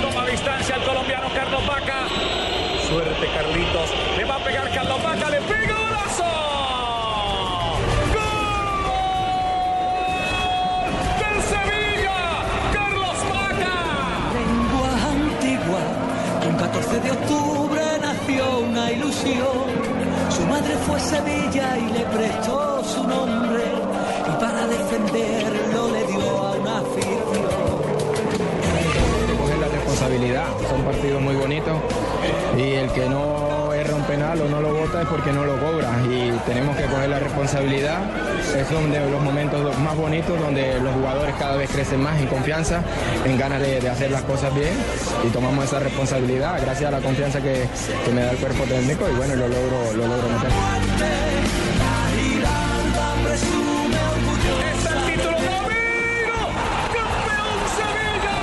Toma distancia el colombiano Carlos Bacca. Suerte Carlitos, le va a pegar Carlos Bacca, le pega golazo. Un 14 de octubre nació una ilusión. Su madre fue a Sevilla y le prestó su nombre. Y para defenderlo le dio a una afición. Hay que coger la responsabilidad. Son partidos muy bonitos. Y el que no erra un penal o no lo bota es porque no lo cobra. Y tenemos que coger la responsabilidad. Es uno de los momentos más bonitos donde los jugadores cada vez crecen más en confianza, en ganas de hacer las cosas bien, y tomamos esa responsabilidad gracias a la confianza que me da el cuerpo técnico, y bueno, lo logro meter. Es el título de Malvino, campeón Sevilla.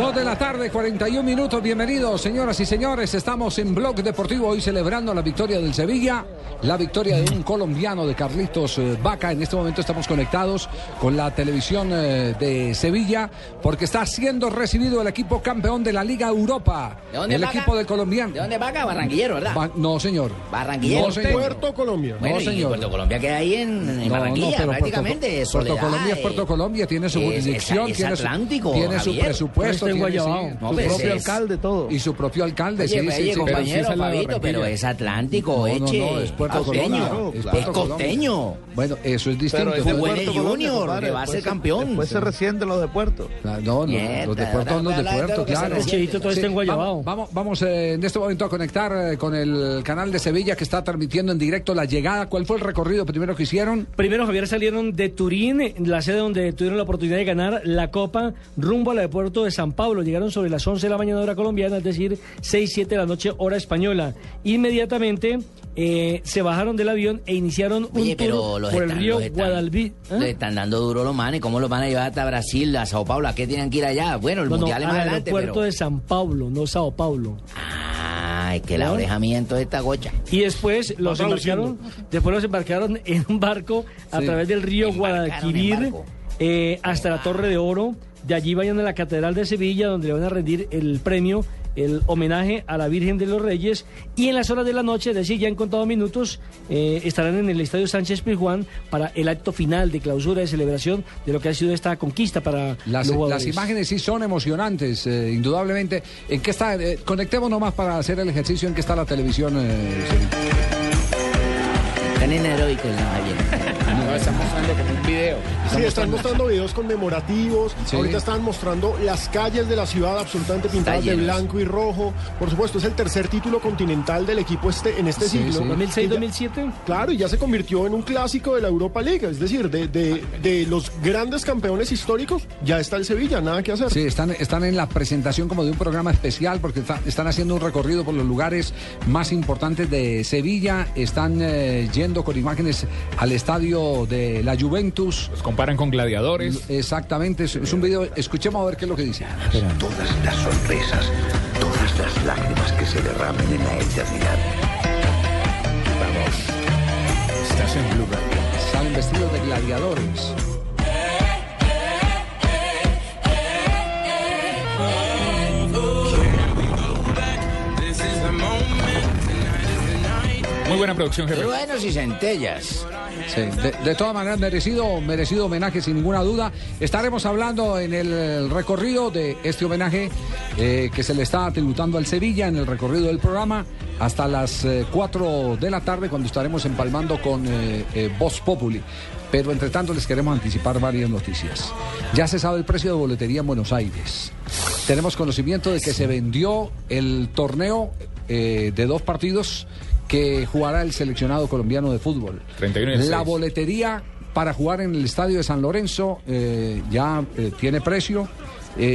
2 de la tarde, 41 minutos. Bienvenidos, señoras y señores. Estamos en Blog Deportivo, hoy celebrando la victoria del Sevilla, la victoria de un colombiano, de Carlitos Bacca. En este momento estamos conectados con la televisión de Sevilla, porque está siendo recibido el equipo campeón de la Liga Europa. ¿De dónde el Bacca? Equipo del colombiano. ¿De dónde Bacca? Barranquillero, ¿verdad? No, señor. Barranquillero. No, señor. Puerto Colombia. Bueno, no, señor. Puerto Colombia queda ahí en Barranquilla, no, prácticamente. Puerto Colombia es Puerto Colombia, tiene su jurisdicción, tiene Atlántico, tiene Javier, su presupuesto. Su propio alcalde. Oye, sí, compañero, sí, Fabito, pero es Atlántico, es Puerto Colombia. Es costeño. Bueno, eso es distinto. Pero Juventus Junior, que va a ser campeón. Después se resienten los de Puerto. No, los de Puerto no es de Puerto, claro. El Chivito todo está en Guayabao. Vamos en este momento a conectar con el canal de Sevilla, que está transmitiendo en directo la llegada. ¿Cuál fue el recorrido primero que hicieron? Primero, Javier, salieron de Turín, la sede donde tuvieron la oportunidad de ganar la Copa, rumbo al aeropuerto de San Pablo. Llegaron sobre las 11 de la mañana hora colombiana, es decir, 6-7 de la noche hora española. Inmediatamente se bajaron del avión e iniciaron un tour por el río Guadalquivir. Le están dando duro los manes. ¿Cómo los van a llevar hasta Brasil, a Sao Paulo? ¿A qué tienen que ir allá? Bueno, el mundial es más adelante. El aeropuerto de San Pablo, no Sao Paulo. Ay, que el orejamiento de esta gocha. Y después los embarcaron en un barco a través del río Guadalquivir hasta la Torre de Oro. De allí vayan a la Catedral de Sevilla, donde le van a rendir el premio, el homenaje a la Virgen de los Reyes, y en las horas de la noche, es decir, ya han contado minutos, estarán en el Estadio Sánchez-Pizjuán para el acto final de clausura, de celebración de lo que ha sido esta conquista para los jugadores. Las imágenes sí son emocionantes, indudablemente. ¿En qué está? Conectemos nomás para hacer el ejercicio. ¿En qué está la televisión? Están en aeróbicos, no, están mostrando como un video. Están mostrando videos conmemorativos. Sí. Ahorita están mostrando las calles de la ciudad absolutamente pintadas de blanco y rojo. Por supuesto, es el tercer título continental del equipo en este siglo. Sí. 2006-2007. Claro, y ya se convirtió en un clásico de la Europa League. Es decir, de los grandes campeones históricos, ya está el Sevilla, nada que hacer. Sí, están en la presentación como de un programa especial, porque están haciendo un recorrido por los lugares más importantes de Sevilla. Están yendo con imágenes al estadio de la Juventus. Los comparan con gladiadores. Exactamente, es un video. Escuchemos a ver qué es lo que dice. Todas las sorpresas, todas las lágrimas que se derramen en la eternidad. Vamos, estás en Blue Radio. Salen vestidos de gladiadores. Muy buena producción, jefe. Buenos y centellas. Sí, de todas maneras, merecido homenaje, sin ninguna duda. Estaremos hablando en el recorrido de este homenaje que se le está tributando al Sevilla, en el recorrido del programa, hasta las 4 de la tarde, cuando estaremos empalmando con Voz Populi. Pero entre tanto les queremos anticipar varias noticias. Ya se sabe el precio de boletería en Buenos Aires. Tenemos conocimiento de que se vendió el torneo de 2 partidos que jugará el seleccionado colombiano de fútbol. 31 la boletería para jugar en el estadio de San Lorenzo ya tiene precio.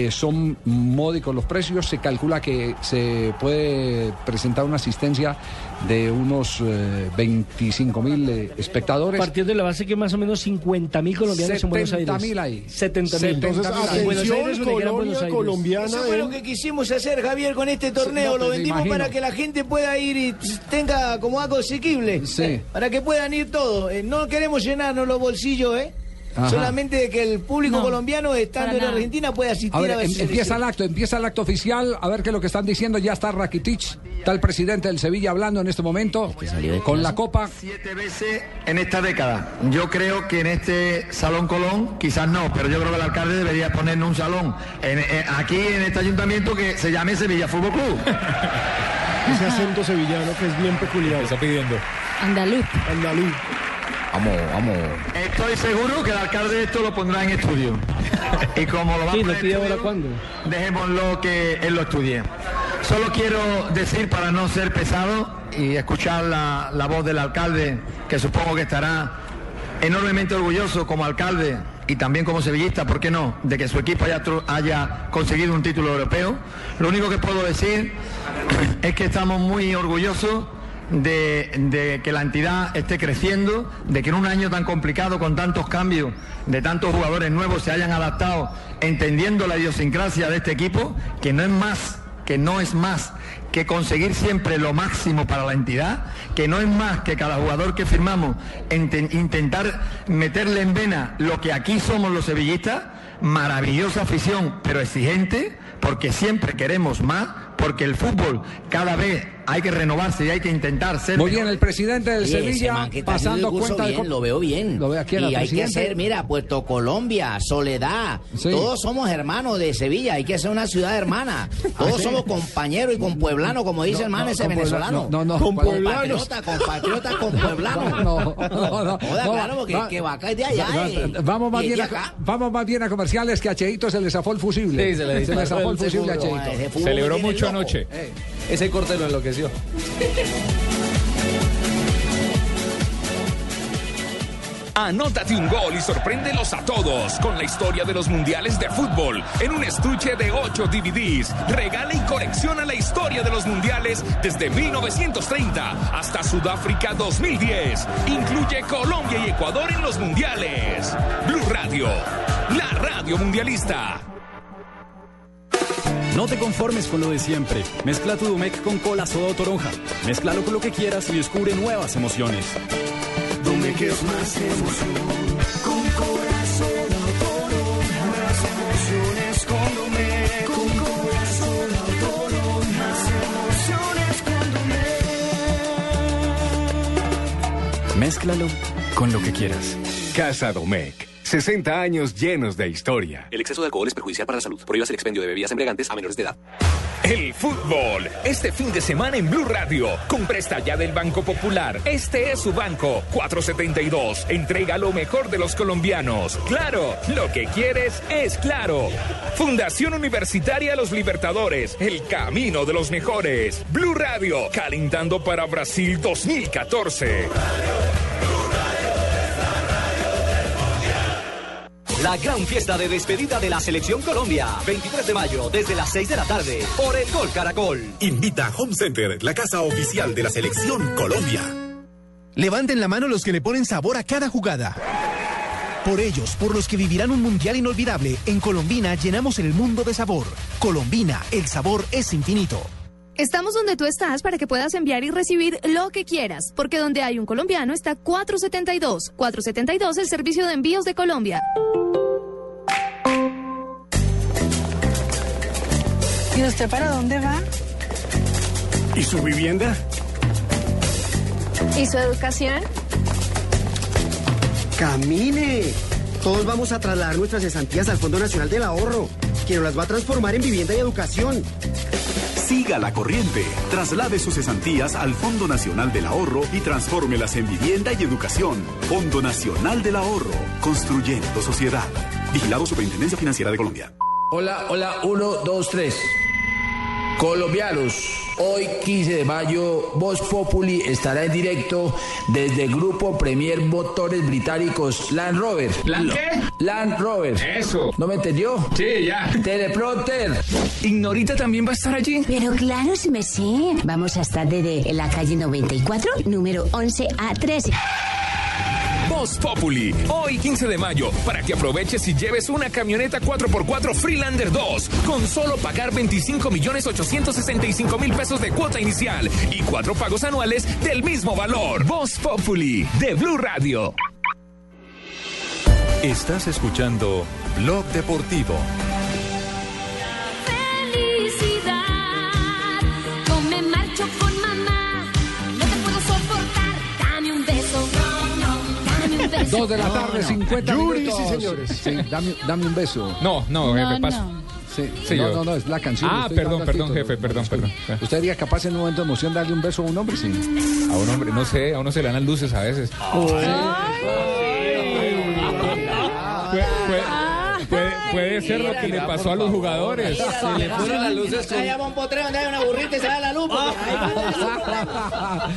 Son módicos los precios. Se calcula que se puede presentar una asistencia de unos 25.000 espectadores. Partiendo de la base que más o menos 50.000 colombianos en Buenos Aires. 70.000 ahí. 70.000. Entonces, atención, Colombia colombiana. Eso fue lo que quisimos hacer, Javier, con este torneo. No, lo vendimos para que la gente pueda ir y tenga como algo asequible. Sí. Para que puedan ir todos. No queremos llenarnos los bolsillos, ¿eh? Ajá. Solamente de que el público colombiano, estando en Argentina, puede asistir a ver. A ver empieza el acto oficial, a ver qué es lo que están diciendo. Ya está Rakitić, está el presidente del Sevilla hablando en este momento, con la copa. 7 veces en esta década. Yo creo que en este Salón Colón, quizás no, pero yo creo que el alcalde debería ponernos un salón aquí en este ayuntamiento que se llame Sevilla Fútbol Club. Ese acento sevillano que es bien peculiar. Está pidiendo. Andaluz. Vamos. Estoy seguro que el alcalde esto lo pondrá en estudio. Y como lo va a poner en estudio, dejémoslo que él lo estudie. Solo quiero decir, para no ser pesado y escuchar la voz del alcalde, que supongo que estará enormemente orgulloso como alcalde y también como sevillista, ¿por qué no?, de que su equipo haya conseguido un título europeo. Lo único que puedo decir es que estamos muy orgullosos de que la entidad esté creciendo, de que en un año tan complicado, con tantos cambios, de tantos jugadores nuevos, se hayan adaptado, entendiendo la idiosincrasia de este equipo, que no es más que conseguir siempre lo máximo para la entidad, que no es más que cada jugador que firmamos intentar meterle en vena lo que aquí somos los sevillistas. Maravillosa afición, pero exigente, porque siempre queremos más, porque el fútbol cada vez hay que renovarse y hay que intentar ser... Muy bien, el presidente del Sevilla pasando cuenta... Bien, lo veo bien. Lo veo aquí, y hay presidente. Que hacer, mira, Puerto Colombia, Soledad, sí. Todos somos hermanos de Sevilla, hay que hacer una ciudad hermana. Todos somos compañeros y con pueblanos, como dice el man ese venezolano. Con pueblanos. Con pueblanos. No. Claro, porque que Bacca es de allá. Vamos más bien a comerciales, que a Cheito se le zafó el fusible. Sí, se le zafó el fusible a Cheito. Celebró mucho anoche. Ese corte lo enloqueció. Anótate un gol y sorpréndelos a todos con la historia de los mundiales de fútbol en un estuche de 8 DVDs. Regala y colecciona la historia de los mundiales desde 1930 hasta Sudáfrica 2010. Incluye Colombia y Ecuador en los mundiales. Blue Radio, la radio mundialista. No te conformes con lo de siempre. Mezcla tu Domecq con cola, soda o toronja. Mézclalo con lo que quieras y descubre nuevas emociones. Domecq es más emoción, con cola, soda o toronja. Más emociones con Domecq, con cola, soda o toronja. Más emociones con Domecq. Mézclalo con lo que quieras. Casa Domecq. 60 años llenos de historia. El exceso de alcohol es perjudicial para la salud. Prohíbas el expendio de bebidas embriagantes a menores de edad. El fútbol, este fin de semana en Blue Radio. Con Presta Ya del Banco Popular. Este es su banco. 472. Entrega lo mejor de los colombianos. Claro, lo que quieres es claro. Fundación Universitaria Los Libertadores. El camino de los mejores. Blue Radio, calentando para Brasil 2014. La gran fiesta de despedida de la Selección Colombia. 23 de mayo, desde las 6 de la tarde, por el Gol Caracol. Invita a Home Center, la casa oficial de la Selección Colombia. Levanten la mano los que le ponen sabor a cada jugada. Por ellos, por los que vivirán un mundial inolvidable, en Colombina llenamos el mundo de sabor. Colombina, el sabor es infinito. Estamos donde tú estás para que puedas enviar y recibir lo que quieras, porque donde hay un colombiano está 472. 472, el servicio de envíos de Colombia. ¿Y usted para dónde va? ¿Y su vivienda? ¿Y su educación? ¡Camine! Todos vamos a trasladar nuestras cesantías al Fondo Nacional del Ahorro, quien las va a transformar en vivienda y educación. Siga la corriente, traslade sus cesantías al Fondo Nacional del Ahorro y transfórmelas en vivienda y educación. Fondo Nacional del Ahorro, construyendo sociedad. Vigilado Superintendencia Financiera de Colombia. Hola, 1, 2, 3. Colombianos, Hoy, 15 de mayo, Voz Populi estará en directo desde el grupo Premier Motores Británicos Land Rover. ¿Land qué? Land Rover. Eso. ¿No me entendió? Sí, ya. Teleprompter. ¿Ignorita también va a estar allí? Pero claro, sí me sé. Vamos a estar desde la calle 94, número 11A3. Voz Populi, hoy 15 de mayo, para que aproveches y lleves una camioneta 4x4 Freelander 2, con solo pagar 25.865.000 pesos de cuota inicial y 4 pagos anuales del mismo valor. Voz Populi, de Blue Radio. Estás escuchando Blog Deportivo. Dos de la tarde, 50 Yuri, minutos. Sí, señores. Sí, dame un beso. No, jefe, paso. No. Sí, sí, no, es la canción. Ah, perdón, jefe, perdón. ¿Usted sería capaz en un momento de emoción darle un beso a un hombre? Sí. A un hombre, no sé, a uno se le dan las luces a veces. Puede ser lo que le pasó a los jugadores. Se le fueron las luces. Se llama un potreo, anda una burrita y se da la luz.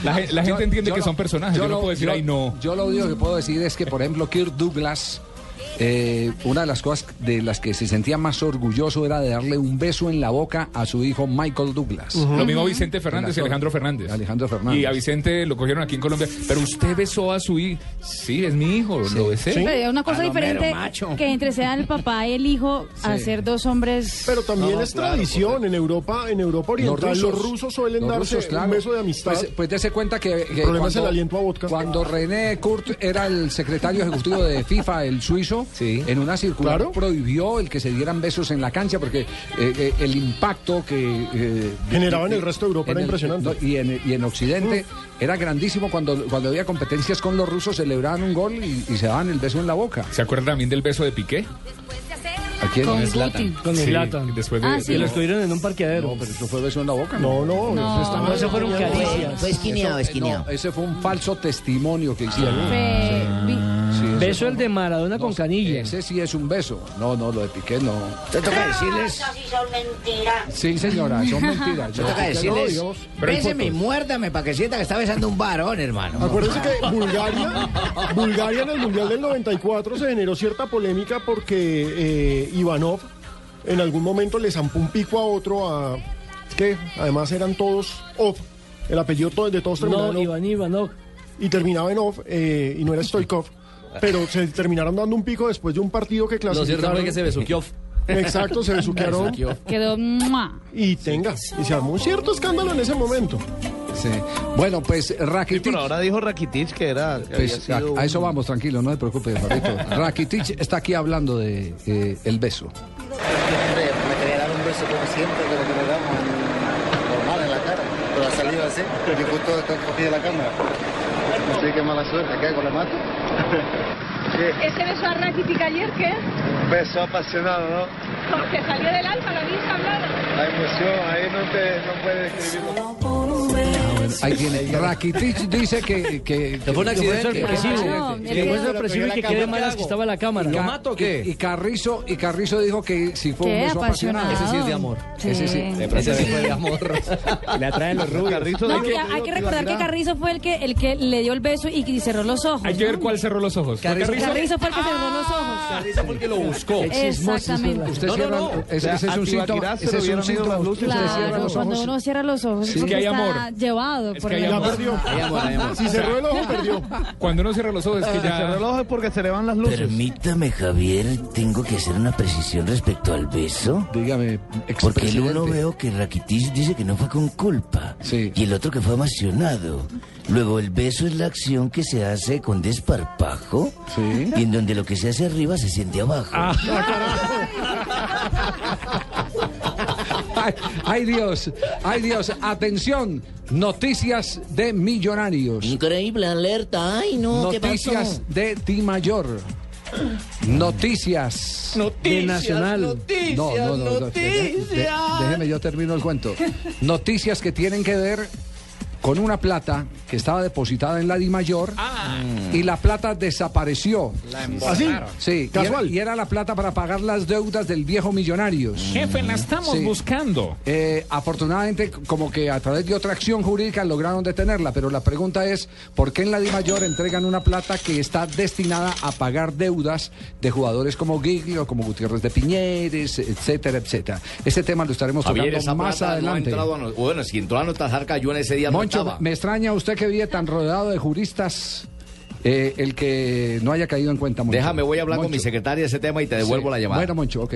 La gente entiende que son personajes. Yo no puedo decir, ay, no. Yo lo único que puedo decir es que, por ejemplo, Kirk Douglas, una de las cosas de las que se sentía más orgulloso era de darle un beso en la boca a su hijo Michael Douglas. Uh-huh. Lo mismo Vicente Fernández y Alejandro Fernández. Y a Vicente lo cogieron aquí en Colombia. Pero usted besó a su hijo. Sí, es mi hijo, sí. Lo besé. Sí. Pero es una cosa diferente que entre sea el papá y el hijo, sí, a ser dos hombres. Pero también es tradición, claro, en Europa Oriental los rusos suelen darse, claro, un beso de amistad. Pues dése cuenta que el problema es el aliento a vodka. Cuando René Kurt era el secretario ejecutivo de FIFA, el suizo, sí, en una circular, claro, prohibió el que se dieran besos en la cancha porque el impacto que generaba en el resto de Europa era impresionante. Y en Occidente era grandísimo. Cuando había competencias con los rusos, celebraban un gol y se daban el beso en la boca. ¿Se acuerdan también del beso de Piqué? Aquí con Zlatan. Con Zlatan. Sí, después de... Ah, sí. Y lo estuvieron en un parqueadero. No, pero eso fue beso en la boca. No, eso fueron caricias. Fue esquineado. No, ese fue un falso testimonio que hicieron. Beso el de Maradona con canilla. Ese sí es un beso. No, lo de Piqué no. Te toca decirles... Sí, son mentiras. Sí, señora, son mentiras. Te toca decirles... Béseme y muérdame para que sienta que está besando un varón, hermano. Acuérdense que Bulgaria en el Mundial del 94 se generó cierta polémica porque Ivanov en algún momento le zampó un pico a otro que además eran todos Ov. El apellido de todos terminaba en Ivanov. Y terminaba en Ov, y no era Stoikov. Pero se terminaron dando un pico después de un partido que clasificaron. Lo cierto fue que se besuqueó. Exacto, se besuquearon. Quedó mua. Y se armó un cierto escándalo en ese momento. Sí. Bueno, pues Rakitić. Sí, pero ahora dijo Rakitić que era. Pues, a eso vamos, tranquilo, no te preocupes, Fabito. Rakitić está aquí hablando de el beso. Siempre me quería dar un beso como siempre, pero que le damos normal en la cara. Pero ha salido así, y justo está cogida la cámara. Así que mala suerte, ¿qué? ¿Con la mata? Sí. ¿Ese beso a Rakitić ayer qué? Un beso apasionado, ¿no? Como que salió del alma, lo habéis hablado. La emoción, ahí no puedes escribirlo. Ahí tiene. Rakitić dice que fue un accidente sorpresivo. Que quede malas que estaba la cámara. ¿Lo mato o qué? Y Carrizo dijo que si fue un beso apasionado. Ese sí es de amor. Sí. Ese sí fue de amor. Le atraen los rubios. No, hay que recordar que Carrizo fue el que le dio el beso y cerró los ojos. Hay que ver cuál cerró los ojos. Carrizo fue el que cerró los ojos. Carrizo fue el que lo buscó. Exactamente. Usted cierra. Ese es un síntoma. Claro, cuando uno cierra los ojos, sí, es que hay amor. Está llevado. Es por que ya perdió. Hay amor. Si cerró el ojo, perdió. Cuando uno cierra los ojos, es que ya... Cerró el ojo porque se le van las luces. Permítame, Javier, tengo que hacer una precisión respecto al beso. Dígame, porque el uno veo que Rakitić dice que no fue con culpa. Sí. Y el otro que fue apasionado. Luego, el beso es la acción que se hace con desparpajo, sí, y en donde lo que se hace arriba se siente abajo. Ay Dios, atención, noticias de Millonarios. Increíble alerta, ay no, noticias de Di Mayor. Noticias de Nacional. Noticias. Déjeme, yo termino el cuento. Noticias que tienen que ver con una plata que estaba depositada en la DIMAYOR y la plata desapareció. ¿Así? Sí, casual. Y era la plata para pagar las deudas del viejo Millonarios. Jefe, la estamos buscando. Afortunadamente, como que a través de otra acción jurídica lograron detenerla, pero la pregunta es, ¿por qué en la Dimayor entregan una plata que está destinada a pagar deudas de jugadores como Giglio, como Gutiérrez de Piñeres, etcétera, etcétera? Ese tema lo estaremos tocando más adelante. No bueno, si entró a Notazar cayó en ese día. Moncho, no me extraña usted que vive tan rodeado de juristas, el que no haya caído en cuenta, Moncho. Déjame, voy a hablar con mi secretaria de ese tema y te devuelvo la llamada. Bueno, Moncho, ok.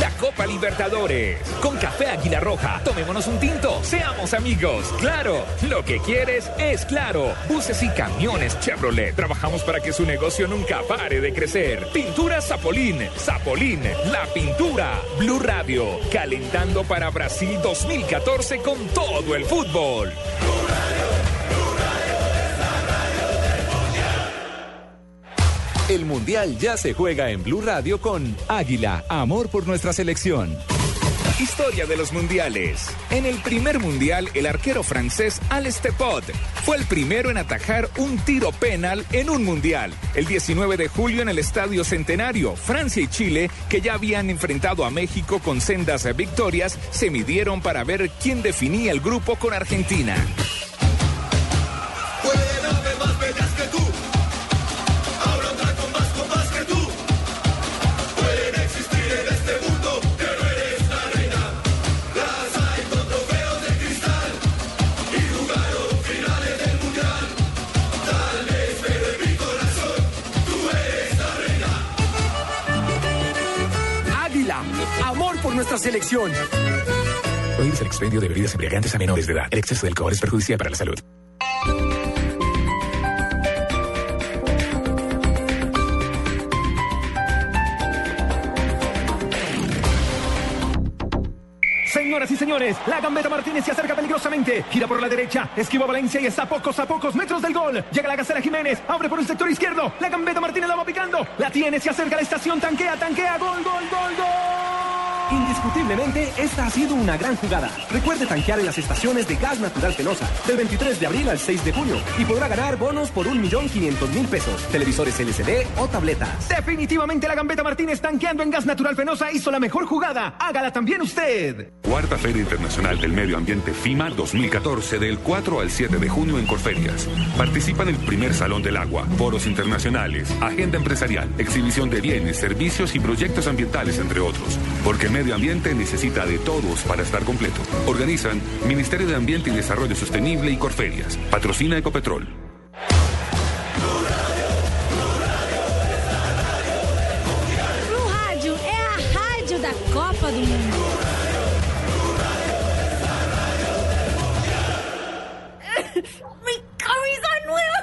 La Copa Libertadores. Con Café Águila Roja. Tomémonos un tinto. Seamos amigos. Claro. Lo que quieres es Claro. Buses y camiones Chevrolet. Trabajamos para que su negocio nunca pare de crecer. Pintura Zapolín. Zapolín. La pintura. Blue Radio. Calentando para Brasil 2014 con todo el fútbol. El Mundial ya se juega en Blue Radio con Águila, amor por nuestra selección. Historia de los mundiales. En el primer mundial, el arquero francés Alex Tepot fue el primero en atajar un tiro penal en un mundial. El 19 de julio en el Estadio Centenario, Francia y Chile, que ya habían enfrentado a México con sendas victorias, se midieron para ver quién definía el grupo con Argentina. Nuestra selección. Prohibir el expendio de bebidas embriagantes a menores de edad. El exceso de alcohol es perjudicial para la salud. Señoras y señores, la gambeta Martínez se acerca peligrosamente, gira por la derecha, esquiva a Valencia y está a pocos metros del gol. Llega la Gacera Jiménez, abre por el sector izquierdo, la gambeta Martínez la va picando, la tiene, se acerca a la estación, tanquea, tanquea, gol, gol, gol, gol. Indiscutiblemente, esta ha sido una gran jugada. Recuerde tanquear en las estaciones de Gas Natural Fenosa del 23 de abril al 6 de junio y podrá ganar bonos por 1.500.000 pesos, televisores LCD o tabletas. Definitivamente la gambeta Martínez tanqueando en Gas Natural Fenosa hizo la mejor jugada. Hágala también usted. Cuarta Feria Internacional del Medio Ambiente FIMA 2014 del 4 al 7 de junio en Corferias. Participa en el primer Salón del Agua, foros internacionales, agenda empresarial, exhibición de bienes, servicios y proyectos ambientales, entre otros. Porque el medio ambiente necesita de todos para estar completo. Organizan Ministerio de Ambiente y Desarrollo Sostenible y Corferias. Patrocina Ecopetrol. Blue Radio é a rádio da Copa do Mundo. Mi camisa nueva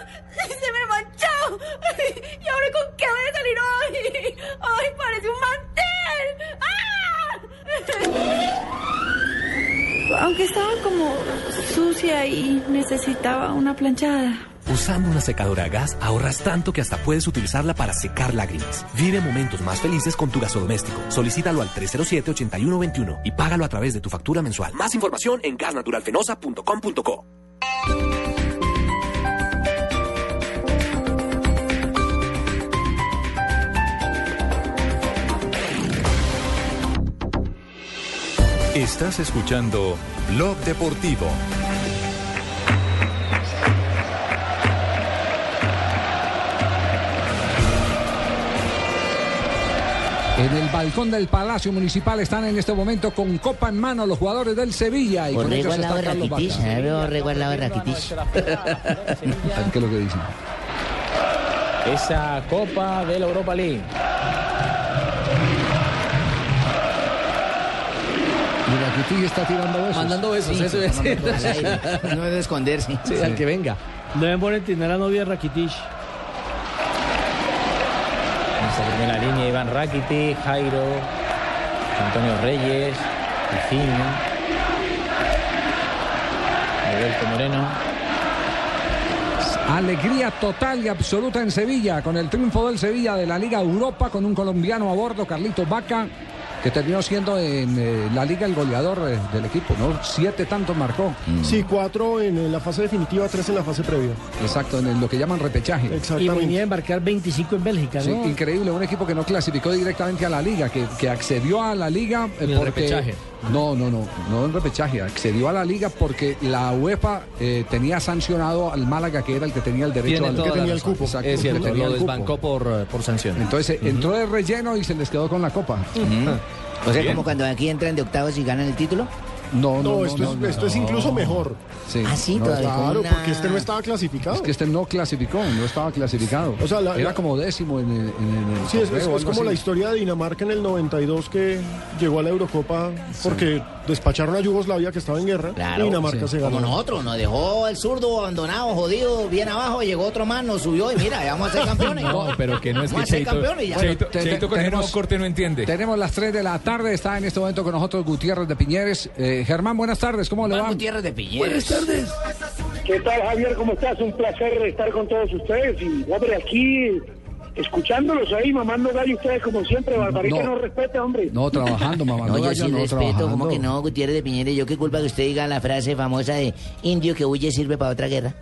se me manchó. ¿Y ahora con qué voy a salir hoy? Ay, parece un mantel. ¡Ah! Aunque estaba como sucia y necesitaba una planchada. Usando una secadora a gas ahorras tanto que hasta puedes utilizarla para secar lágrimas. Vive momentos más felices con tu gasodoméstico. Solicítalo al 307-8121 y págalo a través de tu factura mensual. Más información en gasnaturalfenosa.com.co. Estás escuchando Blog Deportivo. En el balcón del Palacio Municipal están en este momento con copa en mano los jugadores del Sevilla. Y con ellos está Carlos Bacca. Veo reguardado de Rakitić. ¿Qué es lo que dicen? Esa copa de la Europa League. Rakitić está tirando besos. Mandando besos, sí, eso es. No es de esconderse. Sí, al que venga. Deben poner a la novia de Rakitić. En la línea Iván Rakitić, Jairo, Antonio Reyes, Pifino, Alberto Moreno. Alegría total y absoluta en Sevilla con el triunfo del Sevilla de la Liga Europa con un colombiano a bordo, Carlitos Bacca, que terminó siendo en la liga el goleador del equipo, ¿no? 7 tantos marcó. Sí, 4 en la fase definitiva, 3 en la fase previa. Exacto, en lo que llaman repechaje. Y venía a embarcar 25 en Bélgica, ¿no? Sí, increíble, un equipo que no clasificó directamente a la liga, que accedió a la liga en repechaje. No en repechaje, accedió a la liga porque la UEFA tenía sancionado al Málaga, que era el que tenía el derecho al que tenía el cupo. Exacto, es cierto, lo desbancó por sanción. Entonces entró de relleno y se les quedó con la copa. O sea, como cuando aquí entran de octavos y ganan el título. No, esto es incluso mejor. Sí. Ah, sí, todavía. Claro, porque este no estaba clasificado. Es que este no clasificó, no estaba clasificado. O sea, era como décimo en el sí, es como así. La historia de Dinamarca en el 92, que llegó a la Eurocopa porque despacharon a Yugoslavia, que estaba en guerra, claro, y Dinamarca se ganó. Como nosotros, nos dejó el zurdo abandonado, jodido, bien abajo, llegó otro más, nos subió y mira, ya vamos a ser campeones. No, pero que no es que Cheito con el nuevo corte no entiende. Tenemos las 3 de la tarde, está en este momento con nosotros Gutiérrez de Piñeres. Germán, buenas tardes, ¿cómo le va? Gutiérrez de Piñeres. Buenas tardes. ¿Qué tal, Javier? ¿Cómo estás? Un placer estar con todos ustedes y, hombre, aquí... escuchándolos ahí, mamando gallo ustedes como siempre. Barbarita no respeta, hombre. No, trabajando, mamá. No, yo sí no respeto, trabajando. ¿Cómo que no, Gutiérrez de Piñera? ¿Yo qué culpa que usted diga la frase famosa de indio que huye sirve para otra guerra?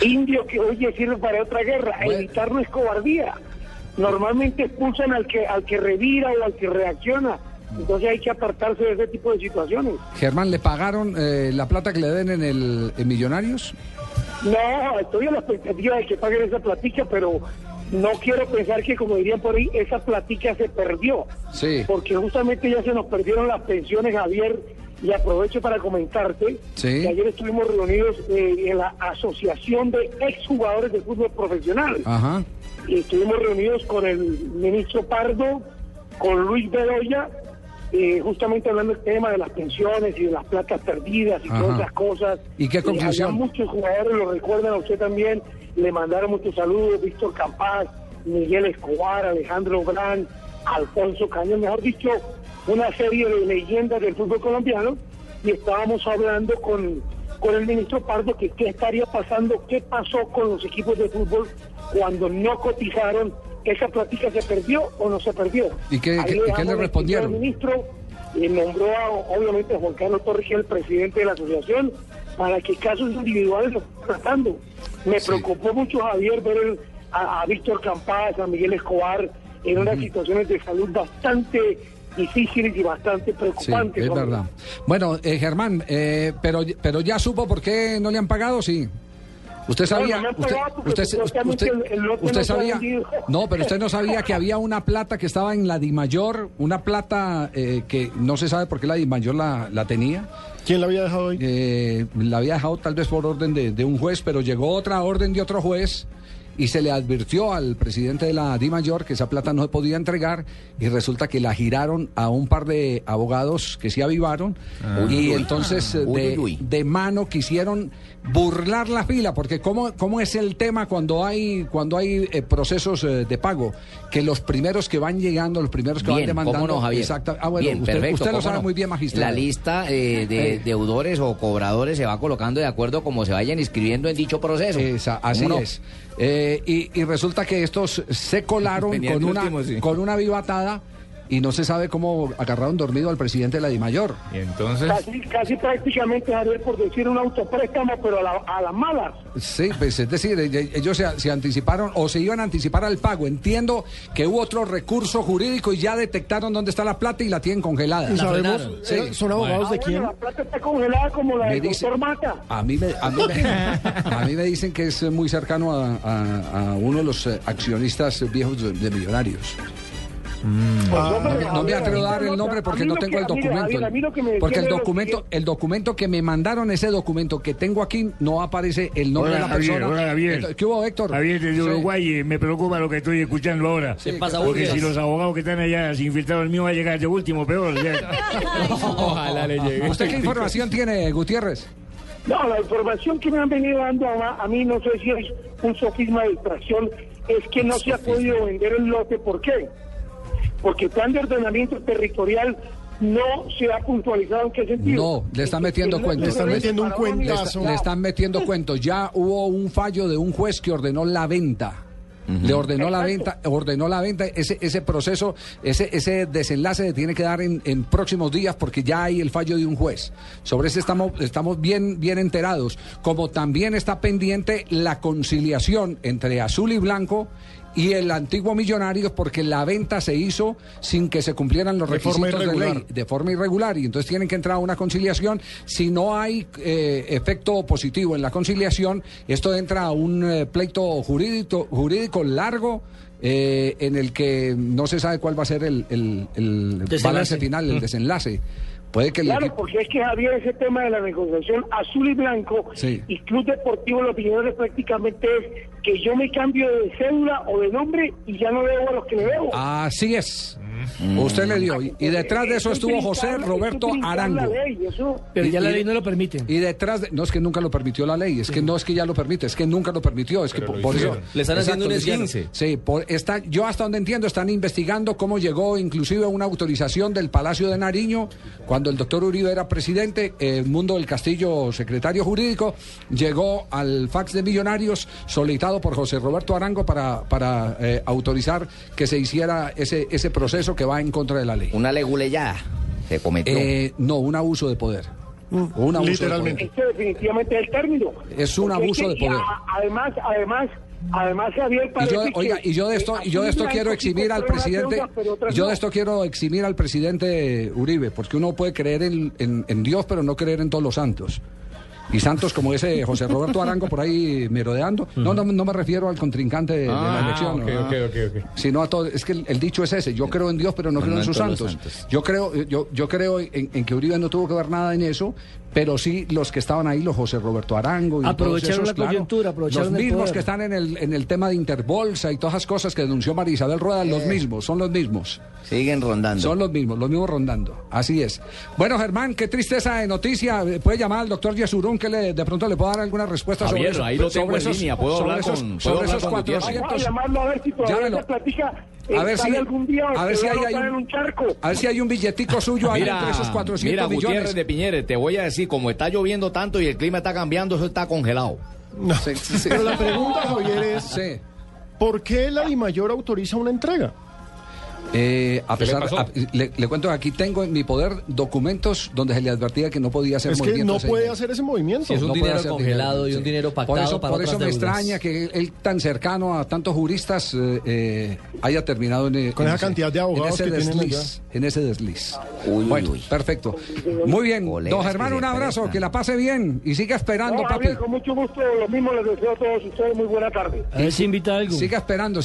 Indio que huye sirve para otra guerra. Bueno. Evitar no es cobardía. Normalmente expulsan al que revira o al que reacciona. Entonces hay que apartarse de ese tipo de situaciones. Germán, ¿le pagaron la plata que le den en Millonarios? No, estoy a la expectativa de que paguen esa platica, pero no quiero pensar que, como dirían por ahí, esa platica se perdió. Sí. Porque justamente ya se nos perdieron las pensiones, Javier, y aprovecho para comentarte que ayer estuvimos reunidos en la Asociación de Exjugadores de Fútbol Profesional. Ajá. Y estuvimos reunidos con el ministro Pardo, con Luis Bedoya, justamente hablando del tema de las pensiones y de las platas perdidas y todas esas cosas. ¿Y qué conclusión? Muchos jugadores lo recuerdan a usted también, le mandaron muchos saludos, Víctor Campás, Miguel Escobar, Alejandro Brán, Alfonso Cañón, mejor dicho, una serie de leyendas del fútbol colombiano, y estábamos hablando con el ministro Pardo que qué estaría pasando, qué pasó con los equipos de fútbol cuando no cotizaron. ¿Esa plática se perdió o no se perdió? ¿Y qué le respondieron? El ministro nombró obviamente a Juan Carlos Torres, que es el presidente de la asociación, para que casos individuales los estén tratando. Me preocupó mucho, Javier, ver a Víctor Campás, a Miguel Escobar, en unas situaciones de salud bastante difíciles y bastante preocupantes. Sí, es verdad. Bueno, Germán, pero ya supo por qué no le han pagado, sí. ¿Usted sabía? ¿Usted sabía? No, pero usted no sabía que había una plata que estaba en la DIMAYOR, una plata que no se sabe por qué la DIMAYOR la tenía. ¿Quién la había dejado hoy? La había dejado tal vez por orden de un juez, pero llegó otra orden de otro juez y se le advirtió al presidente de la DIMAYOR que esa plata no se podía entregar, y resulta que la giraron a un par de abogados que se avivaron de mano quisieron burlar la fila, porque ¿cómo es el tema cuando hay procesos de pago? Que los primeros que van llegando, los primeros que bien, van demandando... ¿Cómo no, Javier? Exacto. Ah, bueno, bien, usted lo sabe muy bien, magistrado. La lista de deudores o cobradores se va colocando de acuerdo como se vayan inscribiendo en dicho proceso. Así es. Y resulta que estos se colaron con una vivatada, y no se sabe cómo agarraron dormido al presidente de la DIMAYOR. ¿Y entonces? Casi prácticamente, Javier, por decir un autopréstamo, pero a las malas. Sí, pues es decir, ellos se anticiparon o se iban a anticipar al pago. Entiendo que hubo otro recurso jurídico y ya detectaron dónde está la plata y la tienen congelada. ¿Y sabemos? Sí. ¿Son abogados de quién? La plata está congelada como la del doctor Mata. A mí me dicen que es muy cercano a uno de los accionistas viejos de Millonarios. No me atrevo a dar el nombre porque no tengo el documento. Porque el documento que me mandaron, ese documento que tengo aquí, no aparece el nombre de la persona. Hola, Javier. ¿Qué hubo, Héctor? Javier, desde Uruguay, me preocupa lo que estoy escuchando ahora. Sí, porque si los abogados que están allá se infiltraron, el mío va a llegar de último, peor. Ojalá le llegue. ¿Usted qué información tiene, Gutiérrez? No, la información que me han venido dando a mí, no sé si es un sofisma de distracción, es que no se ha podido vender el lote. ¿Por qué? Porque el plan de ordenamiento territorial no se ha puntualizado en qué sentido. No, le están metiendo cuentos. Le están metiendo un cuentazo. Le están metiendo cuentos. Ya hubo un fallo de un juez que ordenó la venta. Le ordenó la venta, ese proceso, ese desenlace se tiene que dar en próximos días porque ya hay el fallo de un juez. Sobre ese estamos bien enterados, como también está pendiente la conciliación entre Azul y Blanco y el antiguo Millonario, porque la venta se hizo sin que se cumplieran los requisitos de ley, de forma irregular, y entonces tienen que entrar a una conciliación. Si no hay efecto positivo en la conciliación, esto entra a un pleito jurídico largo, en el que no se sabe cuál va a ser el balance final, el desenlace. Puede que claro, porque es que, Javier, ese tema de la negociación Azul y Blanco y Club Deportivo Los Millonarios prácticamente es que yo me cambio de cédula o de nombre y ya no debo a los que le debo. Así es. Usted le dio. Y detrás de eso estuvo José Roberto Arango. Pero ya la ley no lo permite. Y detrás de... No es que nunca lo permitió la ley, es que no es que ya lo permite, es que nunca lo permitió. Es que por eso... Le están haciendo un esguince. Sí, yo hasta donde entiendo están investigando cómo llegó inclusive una autorización del Palacio de Nariño, cuando el doctor Uribe era presidente, Mundo del Castillo, secretario jurídico, llegó al fax de Millonarios solicitado por José Roberto Arango para autorizar que se hiciera ese proceso que va en contra de la ley. Una leguleyada se cometió. No, un abuso de poder. Un abuso literalmente. De poder. Este definitivamente es el término. Es un abuso de poder. Además, Javier, quiero eximir al presidente Uribe, porque uno puede creer en Dios, pero no creer en todos los santos. Y santos como ese José Roberto Arango por ahí merodeando. No me refiero al contrincante de la elección, okay. Sino a todo. Es que el dicho es ese: yo creo en Dios, pero no creo en sus santos. Yo creo en que Uribe no tuvo que ver nada en eso, pero sí los que estaban ahí, los José Roberto Arango y aprovecharon la coyuntura, aprovecharon los mismos que están en el tema de Interbolsa y todas esas cosas que denunció María Isabel Rueda, son los mismos. Siguen rondando. Son los mismos rondando. Así es. Bueno, Germán, qué tristeza de noticia. Puede llamar al doctor Yesurún, que de pronto le puedo dar alguna respuesta Javier, sobre eso. Ahí lo tengo en línea, puedo hablar sobre esos 400. Llamarlo a ver si todavía platica. A ver si hay un billetico suyo ahí entre esos 400 millones. Mira, Gutiérrez de Piñeres, te voy a decir, como está lloviendo tanto y el clima está cambiando, eso está congelado. No. Sí. Pero la pregunta, Javier, es ¿por qué la DIMAYOR autoriza una entrega? Le cuento que aquí tengo en mi poder documentos donde se le advertía que no podía hacer movimiento. Es que no puede hacer ese movimiento. Si es un dinero congelado y un dinero pactado para otras deudas. Por eso me extraña que él tan cercano a tantos juristas haya terminado con esa cantidad de abogados en ese desliz. Uy. Perfecto. Muy bien, don Germán, un abrazo, que la pase bien y siga esperando, papi. Javier, con mucho gusto, lo mismo les deseo a todos ustedes, muy buena tarde. A ver si invita algo. Siga esperando,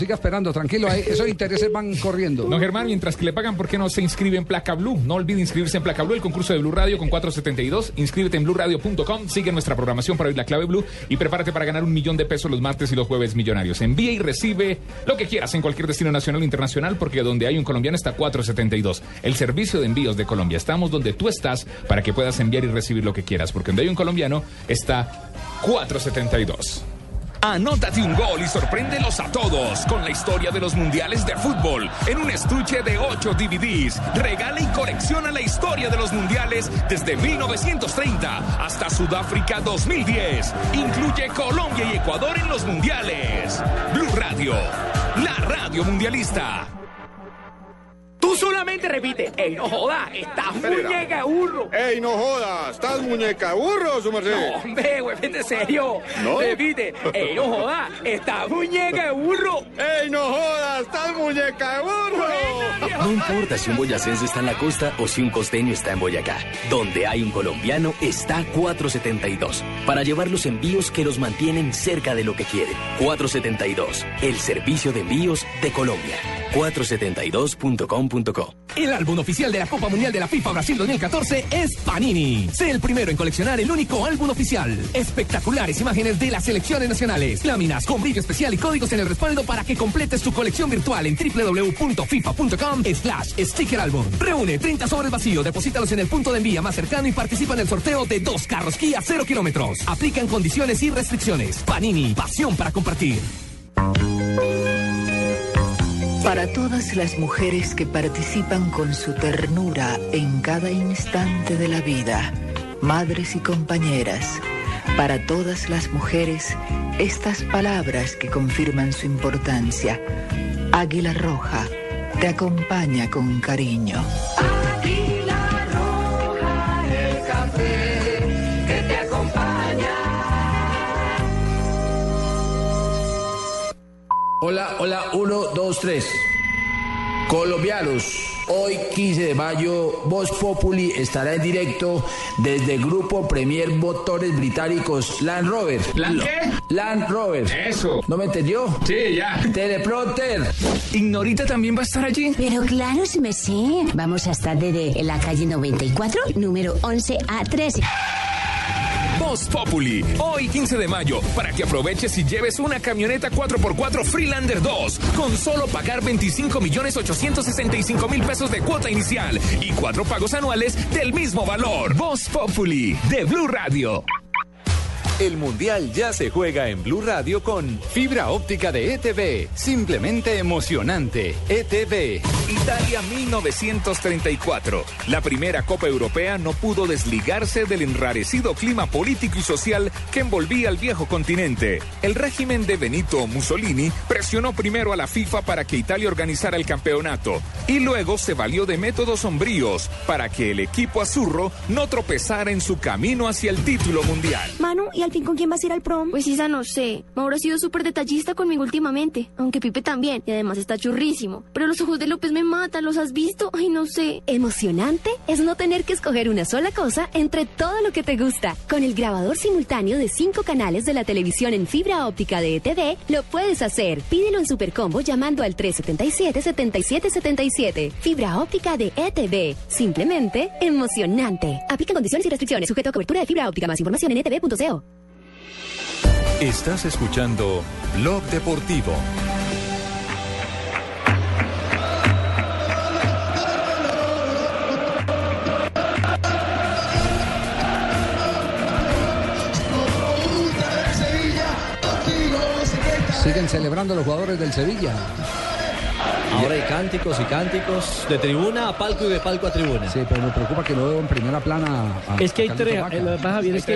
tranquilo, esos intereses van corriendo. No, Germán, mientras que le pagan, ¿por qué no se inscribe en Placa Blue? No olvide inscribirse en Placa Blue, el concurso de Blue Radio con 472. Inscríbete en BluRadio.com, sigue nuestra programación para oír la clave Blue y prepárate para ganar $1,000,000 los martes y los jueves millonarios. Envía y recibe lo que quieras en cualquier destino nacional o internacional, porque donde hay un colombiano está 472. El servicio de envíos de Colombia. Estamos donde tú estás para que puedas enviar y recibir lo que quieras, porque donde hay un colombiano está 472. Anótate un gol y sorpréndelos a todos con la historia de los mundiales de fútbol en un estuche de 8 DVDs. Regala y colecciona la historia de los mundiales desde 1930 hasta Sudáfrica 2010. Incluye Colombia y Ecuador en los mundiales. Blue Radio, la radio mundialista. Tú solamente repite, ¡ey, no jodas! ¡Estás muñeca burro! ¡Ey, no jodas! ¡Estás muñeca burro, su merced! ¡No, hombre, güey, vete serio! ¿No? Repite, ¡ey, no jodas! ¡Estás muñeca burro! ¡Ey, no jodas! ¡Estás muñeca burro! No importa si un boyacense está en la costa o si un costeño está en Boyacá. Donde hay un colombiano está 472. Para llevar los envíos que los mantienen cerca de lo que quieren. 472, el servicio de envíos de Colombia. 472.com. El álbum oficial de la Copa Mundial de la FIFA Brasil 2014 es Panini. Sé el primero en coleccionar el único álbum oficial. Espectaculares imágenes de las selecciones nacionales, láminas con brillo especial y códigos en el respaldo para que completes tu colección virtual en www.fifa.com/stickeralbum. Reúne 30 sobres vacíos, deposítalos en el punto de envía más cercano y participa en el sorteo de 2 carros Kia 0 kilómetros. Aplican condiciones y restricciones. Panini, pasión para compartir. Para todas las mujeres que participan con su ternura en cada instante de la vida, madres y compañeras, Para todas las mujeres, estas palabras que confirman su importancia. Águila Roja te acompaña con cariño. Águila Roja, el café que te acompaña. Hola, hola, 1, 2, 3. Colombianos, hoy 15 de mayo, Voz Populi estará en directo desde el grupo Premier Motores Británicos Land Rover. ¿Land qué? Land Rover. Eso. ¿No me entendió? Sí, ya. Teleprompter. ¿Ignorita también va a estar allí? Pero claro, sí me sé. Vamos a estar desde la calle 94, número 11A13. Voz Populi, hoy 15 de mayo, para que aproveches y lleves una camioneta 4x4 Freelander 2, con solo pagar 25.865.000 pesos de cuota inicial y 4 pagos anuales del mismo valor. Voz Populi, de Blue Radio. El Mundial ya se juega en Blue Radio con fibra óptica de ETV. Simplemente emocionante. ETV. Italia 1934. La primera Copa Europea no pudo desligarse del enrarecido clima político y social que envolvía al viejo continente. El régimen de Benito Mussolini presionó primero a la FIFA para que Italia organizara el campeonato y luego se valió de métodos sombríos para que el equipo azzurro no tropezara en su camino hacia el título mundial. Manu, ¿y al fin con quién vas a ir al prom? Pues Isa, no sé. Mauro ha sido súper detallista conmigo últimamente, aunque Pipe también, y además está churrísimo. Pero los ojos de López me matan, ¿los has visto? Ay, no sé. Emocionante es no tener que escoger una sola cosa entre todo lo que te gusta. Con el grabador simultáneo de 5 canales de la televisión en fibra óptica de ETV, lo puedes hacer. Pídelo en Supercombo llamando al 377-7777. Fibra óptica de ETV. Simplemente emocionante. Aplica condiciones y restricciones, sujeto a cobertura de fibra óptica. Más información en etv.com. Estás escuchando Blog Deportivo. Siguen celebrando los jugadores del Sevilla. Ahora hay cánticos y cánticos de tribuna a palco y de palco a tribuna. Sí, pero me preocupa que lo veo en primera plana. Es que hay tres, hay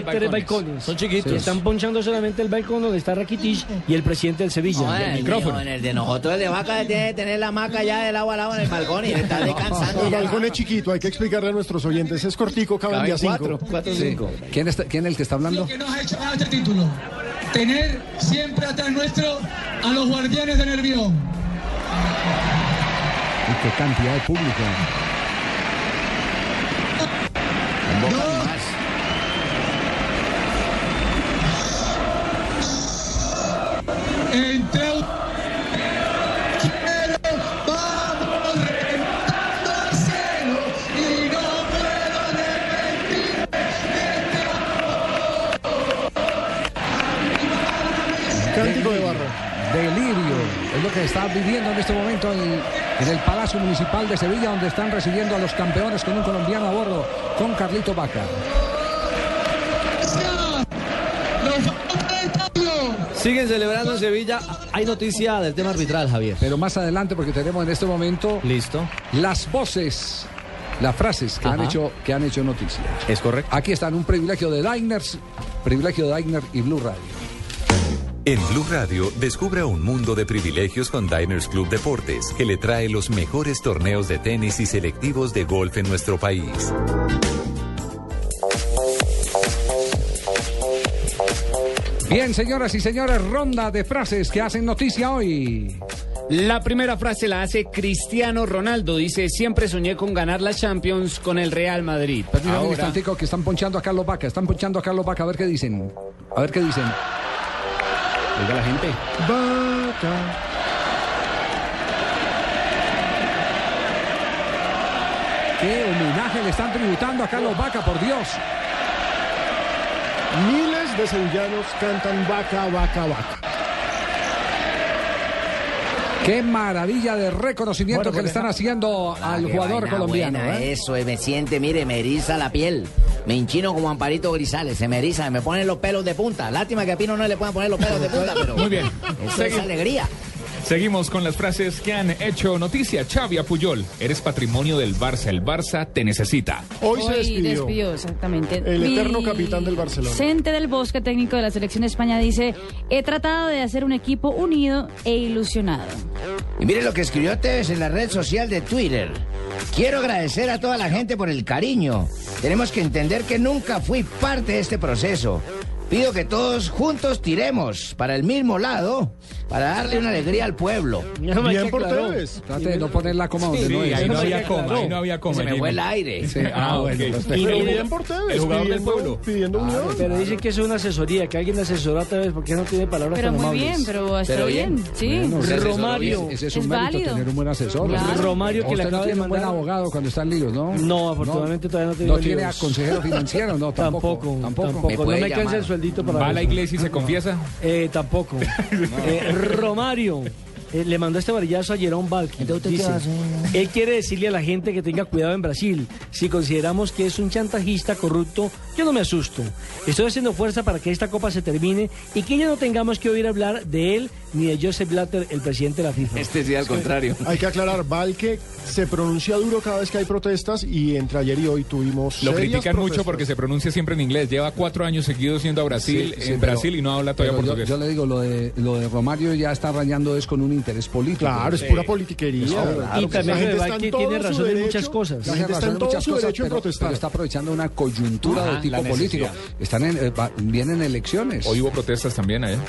tres balcones. Son chiquitos. Sí. Están ponchando solamente el balcón donde está Rakitić y el presidente del Sevilla. No, el micrófono. Mío, en el de nosotros, el de Bacca tiene que tener la maca ya del agua al agua en el balcón y está descansando. El balcón es chiquito, hay que explicarle a nuestros oyentes. Es cortico, caben de a 5. Sí. ¿Quién es el que está hablando? Lo que nos ha hecho ganar este título. Tener siempre atrás nuestro a los guardianes de Nervión. Y qué cantidad de público. Más. Cántico de barro. Delirio. Es lo que está viviendo en este momento en el Palacio Municipal de Sevilla, donde están recibiendo a los campeones con un colombiano a bordo, con Carlitos Bacca. Siguen celebrando en Sevilla. Hay noticia del tema arbitral, Javier. Pero más adelante, porque tenemos en este momento... Listo. Las voces, las frases que han hecho noticia. Es correcto. Aquí están, un privilegio de Diners y Blue Radio. En Blue Radio, descubra un mundo de privilegios con Diners Club Deportes, que le trae los mejores torneos de tenis y selectivos de golf en nuestro país. Bien, señoras y señores, ronda de frases que hacen noticia hoy. La primera frase la hace Cristiano Ronaldo. Dice, siempre soñé con ganar la Champions con el Real Madrid. Permítame un instantico que están ponchando a Carlos Bacca. A ver qué dicen. Oiga la gente. Bacca. Qué homenaje le están tributando a Carlos Bacca, por Dios. Miles de sevillanos cantan Bacca, Bacca, Bacca. Qué maravilla de reconocimiento que le están haciendo al jugador colombiano. Eso, me siente, mire, me eriza la piel. Me hinchino como Amparito Grisales, se me eriza, me ponen los pelos de punta. Lástima que a Pino no le puedan poner los pelos de punta, pero muy bien. Eso es alegría. Seguimos con las frases que han hecho noticia. Xavi a Puyol, eres patrimonio del Barça, el Barça te necesita. Hoy se despidió exactamente. El eterno capitán del Barcelona. Vicente del Bosque, técnico de la selección de España, dice: he tratado de hacer un equipo unido e ilusionado. Y mire lo que escribió Tevez en la red social de Twitter: quiero agradecer a toda la gente por el cariño. Tenemos que entender que nunca fui parte de este proceso. Pido que todos juntos tiremos para el mismo lado para darle una alegría al pueblo. No, bien por ustedes. Trate de no poner la coma donde no es. Ahí no había coma, ahí no había coma. Se me fue el aire. Sí. Okay. Y bien por ustedes. El jugador del pueblo. Pidiendo unión. Pero dicen que es una asesoría, que alguien asesoró a través porque no tiene palabras tan amables. Pero muy bien, pero está bien. Sí. Bueno, Romario. Ese es un mérito, válido. Tener un buen asesor. Claro. Romario, que le acaba de mandar. No tiene un buen abogado cuando están líos, ¿no? No, afortunadamente todavía no tiene. No tiene consejero financiero, no, tampoco. No me alcanza el sueldito para... ¿Va a la iglesia y se confiesa? Tampoco. Romario le mandó este varillazo a Jerón Valky. Él quiere decirle a la gente que tenga cuidado en Brasil. Si consideramos que es un chantajista corrupto, yo no me asusto. Estoy haciendo fuerza para que esta copa se termine y que ya no tengamos que oír hablar de él ni de Joseph Blatter, el presidente de la FIFA. Este sí, al contrario. Hay que aclarar, Valky se pronuncia duro cada vez que hay protestas y entre ayer y hoy tuvimos... Lo critican mucho porque se pronuncia siempre en inglés. Lleva 4 años seguidos siendo a Brasil, Brasil y no habla todavía portugués. Yo le digo, lo de Romario ya está rayando es con un interés político. Claro, es pura politiquería. Claro, y también Valky tiene razón en muchas cosas. La gente está en todo su derecho en protestar. Pero está aprovechando una coyuntura de tipo político. Vienen elecciones. Hoy hubo protestas también allá.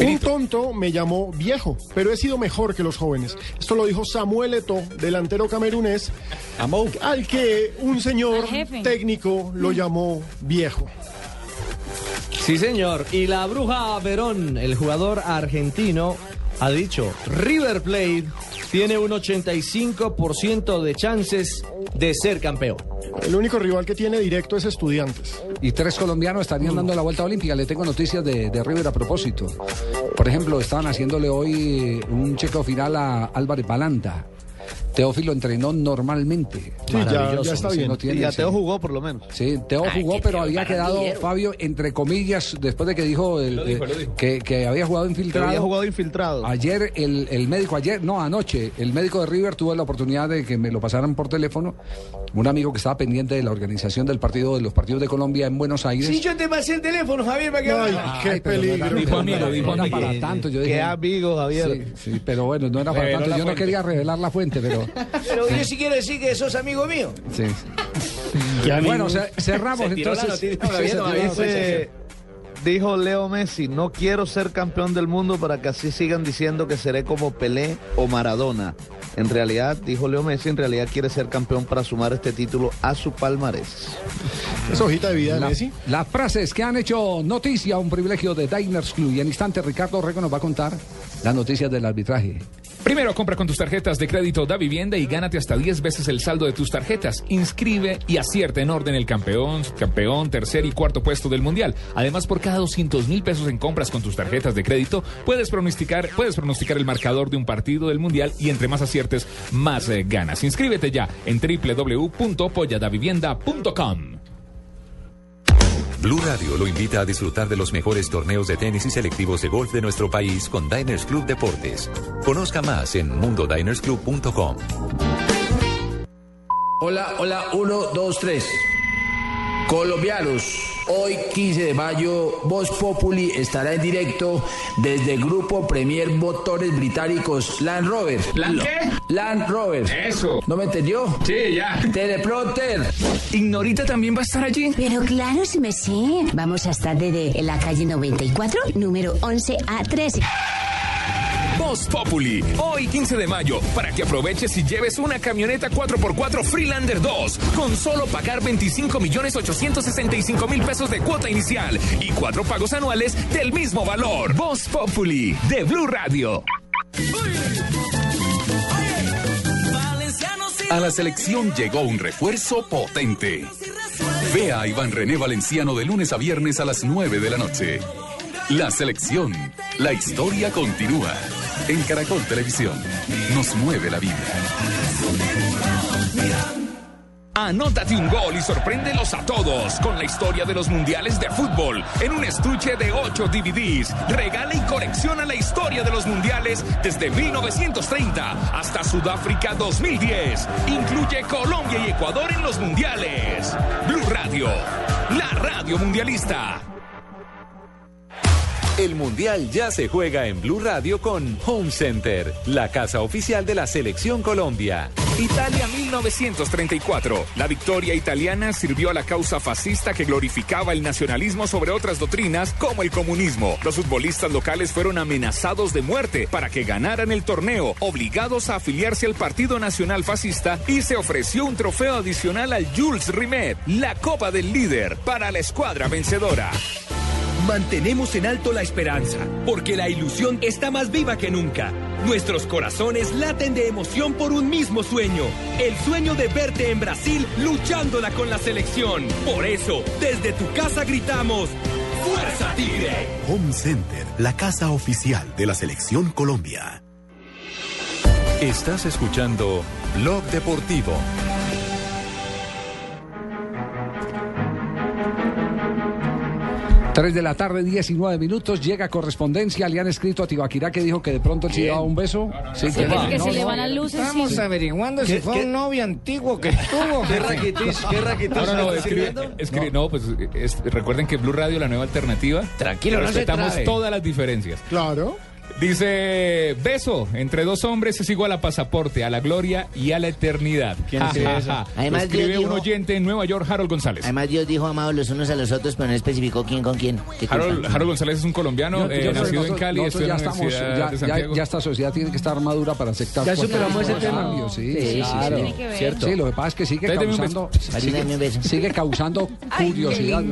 Un tonto me llamó viejo, pero he sido mejor que los jóvenes. Esto lo dijo Samuel Eto'o, delantero camerunés, al que un señor técnico lo llamó viejo. Sí, señor. Y la Bruja Verón, el jugador argentino, ha dicho: River Plate tiene un 85% de chances de ser campeón. El único rival que tiene directo es Estudiantes. Y 3 colombianos estarían dando la vuelta olímpica. Le tengo noticias de River a propósito. Por ejemplo, estaban haciéndole hoy un chequeo final a Álvarez Balanda. Teófilo entrenó normalmente. Sí, ya está bien. Y a Teo jugó por lo menos. Sí, Teo jugó, pero había quedado, Fabio, entre comillas, después de que dijo que había jugado infiltrado. Que había jugado infiltrado. Ayer, anoche, el médico de River tuvo la oportunidad de que me lo pasaran por teléfono. Un amigo que estaba pendiente de la organización de los partidos de Colombia en Buenos Aires. Sí, yo te pasé el teléfono, Javier, para que... Ay, qué peligro. Dijo amigo. No era para tanto, yo dije. Qué amigo, Javier. Sí, pero bueno, no era para tanto. Yo no quería revelar la fuente, pero... Pero yo sí quiero decir que sos amigo mío. Sí. Bueno, cerramos entonces. Dijo Leo Messi: no quiero ser campeón del mundo para que así sigan diciendo que seré como Pelé o Maradona. En realidad, dijo Leo Messi, en realidad quiere ser campeón para sumar este título a su palmarés. Es hojita de vida de Messi. Las frases que han hecho noticia, un privilegio de Diners Club. Y en instante Ricardo Orrego nos va a contar las noticias del arbitraje. Primero, compra con tus tarjetas de crédito Davivienda y gánate hasta 10 veces el saldo de tus tarjetas. Inscribe y acierta en orden el campeón, tercer y cuarto puesto del mundial. Además, por cada 200.000 pesos en compras con tus tarjetas de crédito, puedes pronosticar el marcador de un partido del mundial y entre más aciertes, más ganas. Inscríbete ya en www.apoyadavivienda.com. Blue Radio lo invita a disfrutar de los mejores torneos de tenis y selectivos de golf de nuestro país con Diners Club Deportes. Conozca más en mundodinersclub.com. Hola, 1, 2, 3. Colombianos, hoy 15 de mayo, Voz Populi estará en directo desde el grupo Premier Motores Británicos Land Rover. Land Rover. Eso. ¿No me entendió? Sí, ya. Teleprompter. ¿Ignorita también va a estar allí? Pero claro, sí me sé. Vamos a estar desde la calle 94, número 11A13. Voz Populi, hoy 15 de mayo, para que aproveches y lleves una camioneta 4x4 Freelander 2, con solo pagar 25.865.000 pesos de cuota inicial y 4 pagos anuales del mismo valor. Voz Populi, de Blue Radio. A la selección llegó un refuerzo potente. Ve a Iván René Valenciano de lunes a viernes a las 9 de la noche. La selección, la historia continúa. En Caracol Televisión, nos mueve la vida. Anótate un gol y sorpréndelos a todos con la historia de los mundiales de fútbol en un estuche de 8 DVDs. Regala y colecciona la historia de los mundiales desde 1930 hasta Sudáfrica 2010. Incluye Colombia y Ecuador en los mundiales. Blue Radio, la radio mundialista. El Mundial ya se juega en Blue Radio con Home Center, la casa oficial de la Selección Colombia. Italia 1934. La victoria italiana sirvió a la causa fascista que glorificaba el nacionalismo sobre otras doctrinas como el comunismo. Los futbolistas locales fueron amenazados de muerte para que ganaran el torneo, obligados a afiliarse al Partido Nacional Fascista, y se ofreció un trofeo adicional al Jules Rimet, la Copa del Líder, para la escuadra vencedora. Mantenemos en alto la esperanza, porque la ilusión está más viva que nunca. Nuestros corazones laten de emoción por un mismo sueño, el sueño de verte en Brasil luchándola con la selección. Por eso, desde tu casa gritamos, ¡Fuerza Tigre! Home Center, la casa oficial de la Selección Colombia. Estás escuchando Blog Deportivo. Tres de la tarde, 19 minutos, llega correspondencia, le han escrito a Tibaquirá que dijo que de pronto él se llevaba un beso. Sí, que se le van las luces. Estamos averiguando si fue un novio antiguo que estuvo. ¿Qué Rakitić? ¿Qué Rakitić? Ahora no, recuerden que Blue Radio, la nueva alternativa. Tranquilo, respetamos todas las diferencias. Claro. Dice, beso entre dos hombres es igual a pasaporte, a la gloria y a la eternidad. ¿Quién es eso? Además, escribe un oyente en Nueva York, Harold González. Además, Dios dijo amados los unos a los otros, pero no especificó quién con quién. Harold González es un colombiano, nacido en Cali, estudió en la Universidad de Santiago. Ya esta sociedad tiene que estar madura para aceptar. Ya superamos ese tema. Sí, claro. Sí, lo que pasa es que sigue causando curiosidad.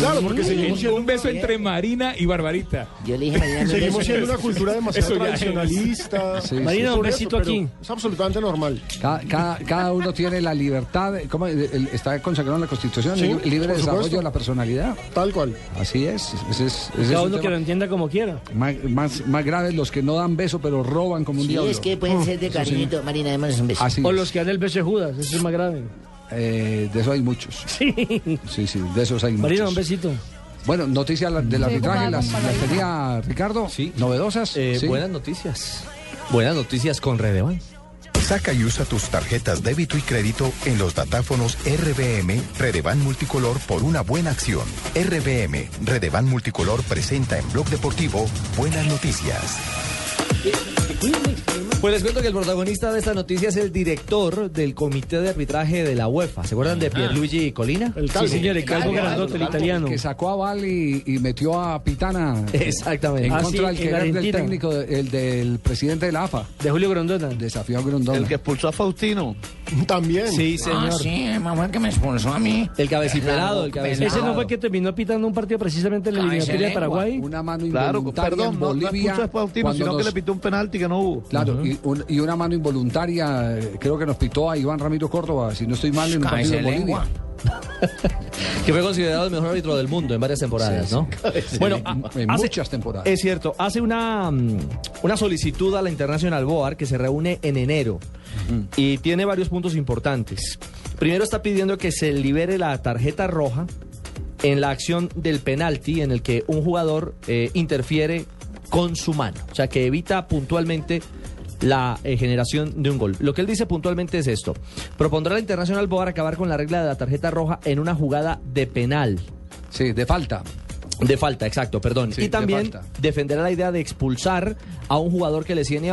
Claro, porque seguimos siendo un beso entre Marina y Barbarita. Yo le dije Marina. Seguimos siendo una cultura demasiado tradicionalista. Sí, Marina, un besito aquí. Es absolutamente normal. Cada uno tiene la libertad, ¿cómo? Está consagrado en la Constitución, sí, libre desarrollo de la personalidad. Tal cual. Así es. Cada uno que lo entienda como quiera. Más graves los que no dan beso, pero roban como un diablo. Sí, es que pueden ser de cariñito. Sí. Marina, además es un beso. Así o es. Los que dan el beso de Judas, eso es más grave. De eso hay muchos. Sí, de esos hay muchos. Marino, un besito. Bueno, noticias del arbitraje, las tenía Ricardo. Sí. Novedosas. Sí. Buenas noticias. Buenas noticias con Redeban. Saca y usa tus tarjetas débito y crédito en los datáfonos RBM Redeban Multicolor por una buena acción. RBM Redeban Multicolor presenta en Blog Deportivo Buenas Noticias. Pues les cuento que el protagonista de esta noticia es el director del comité de arbitraje de la UEFA. ¿Se acuerdan de Pierluigi Collina? Sí, señor, el calvo grandote, el italiano. Que sacó a Val y metió a Pitana. Exactamente. En contra del técnico, el del presidente de la AFA. De Julio Grondona. Desafió a Grondona. El que expulsó a Faustino. También. Sí, señor. Sí, mamá que me expulsó a mí. El cabeciperado. Ese no fue que terminó pitando un partido precisamente en la eliminatoria de Paraguay. Una mano involuntaria en Bolivia. No expulsó a Faustino, sino que le pitó un penalti que no hubo. Claro. Y una mano involuntaria, creo que nos pitó a Iván Ramiro Córdoba, si no estoy mal, en un partido de Bolivia. Que fue considerado el mejor árbitro del mundo en varias temporadas, ¿no? Bueno, en muchas temporadas. Es cierto, hace una solicitud a la International Board que se reúne en enero y tiene varios puntos importantes. Primero está pidiendo que se libere la tarjeta roja en la acción del penalti en el que un jugador interfiere con su mano, o sea, que evita puntualmente la generación de un gol. Lo que él dice puntualmente es esto. Propondrá la International Board acabar con la regla de la tarjeta roja en una jugada de penal. Sí, de falta. De falta, exacto, perdón. Sí, y también defenderá la idea de expulsar a un jugador que lesione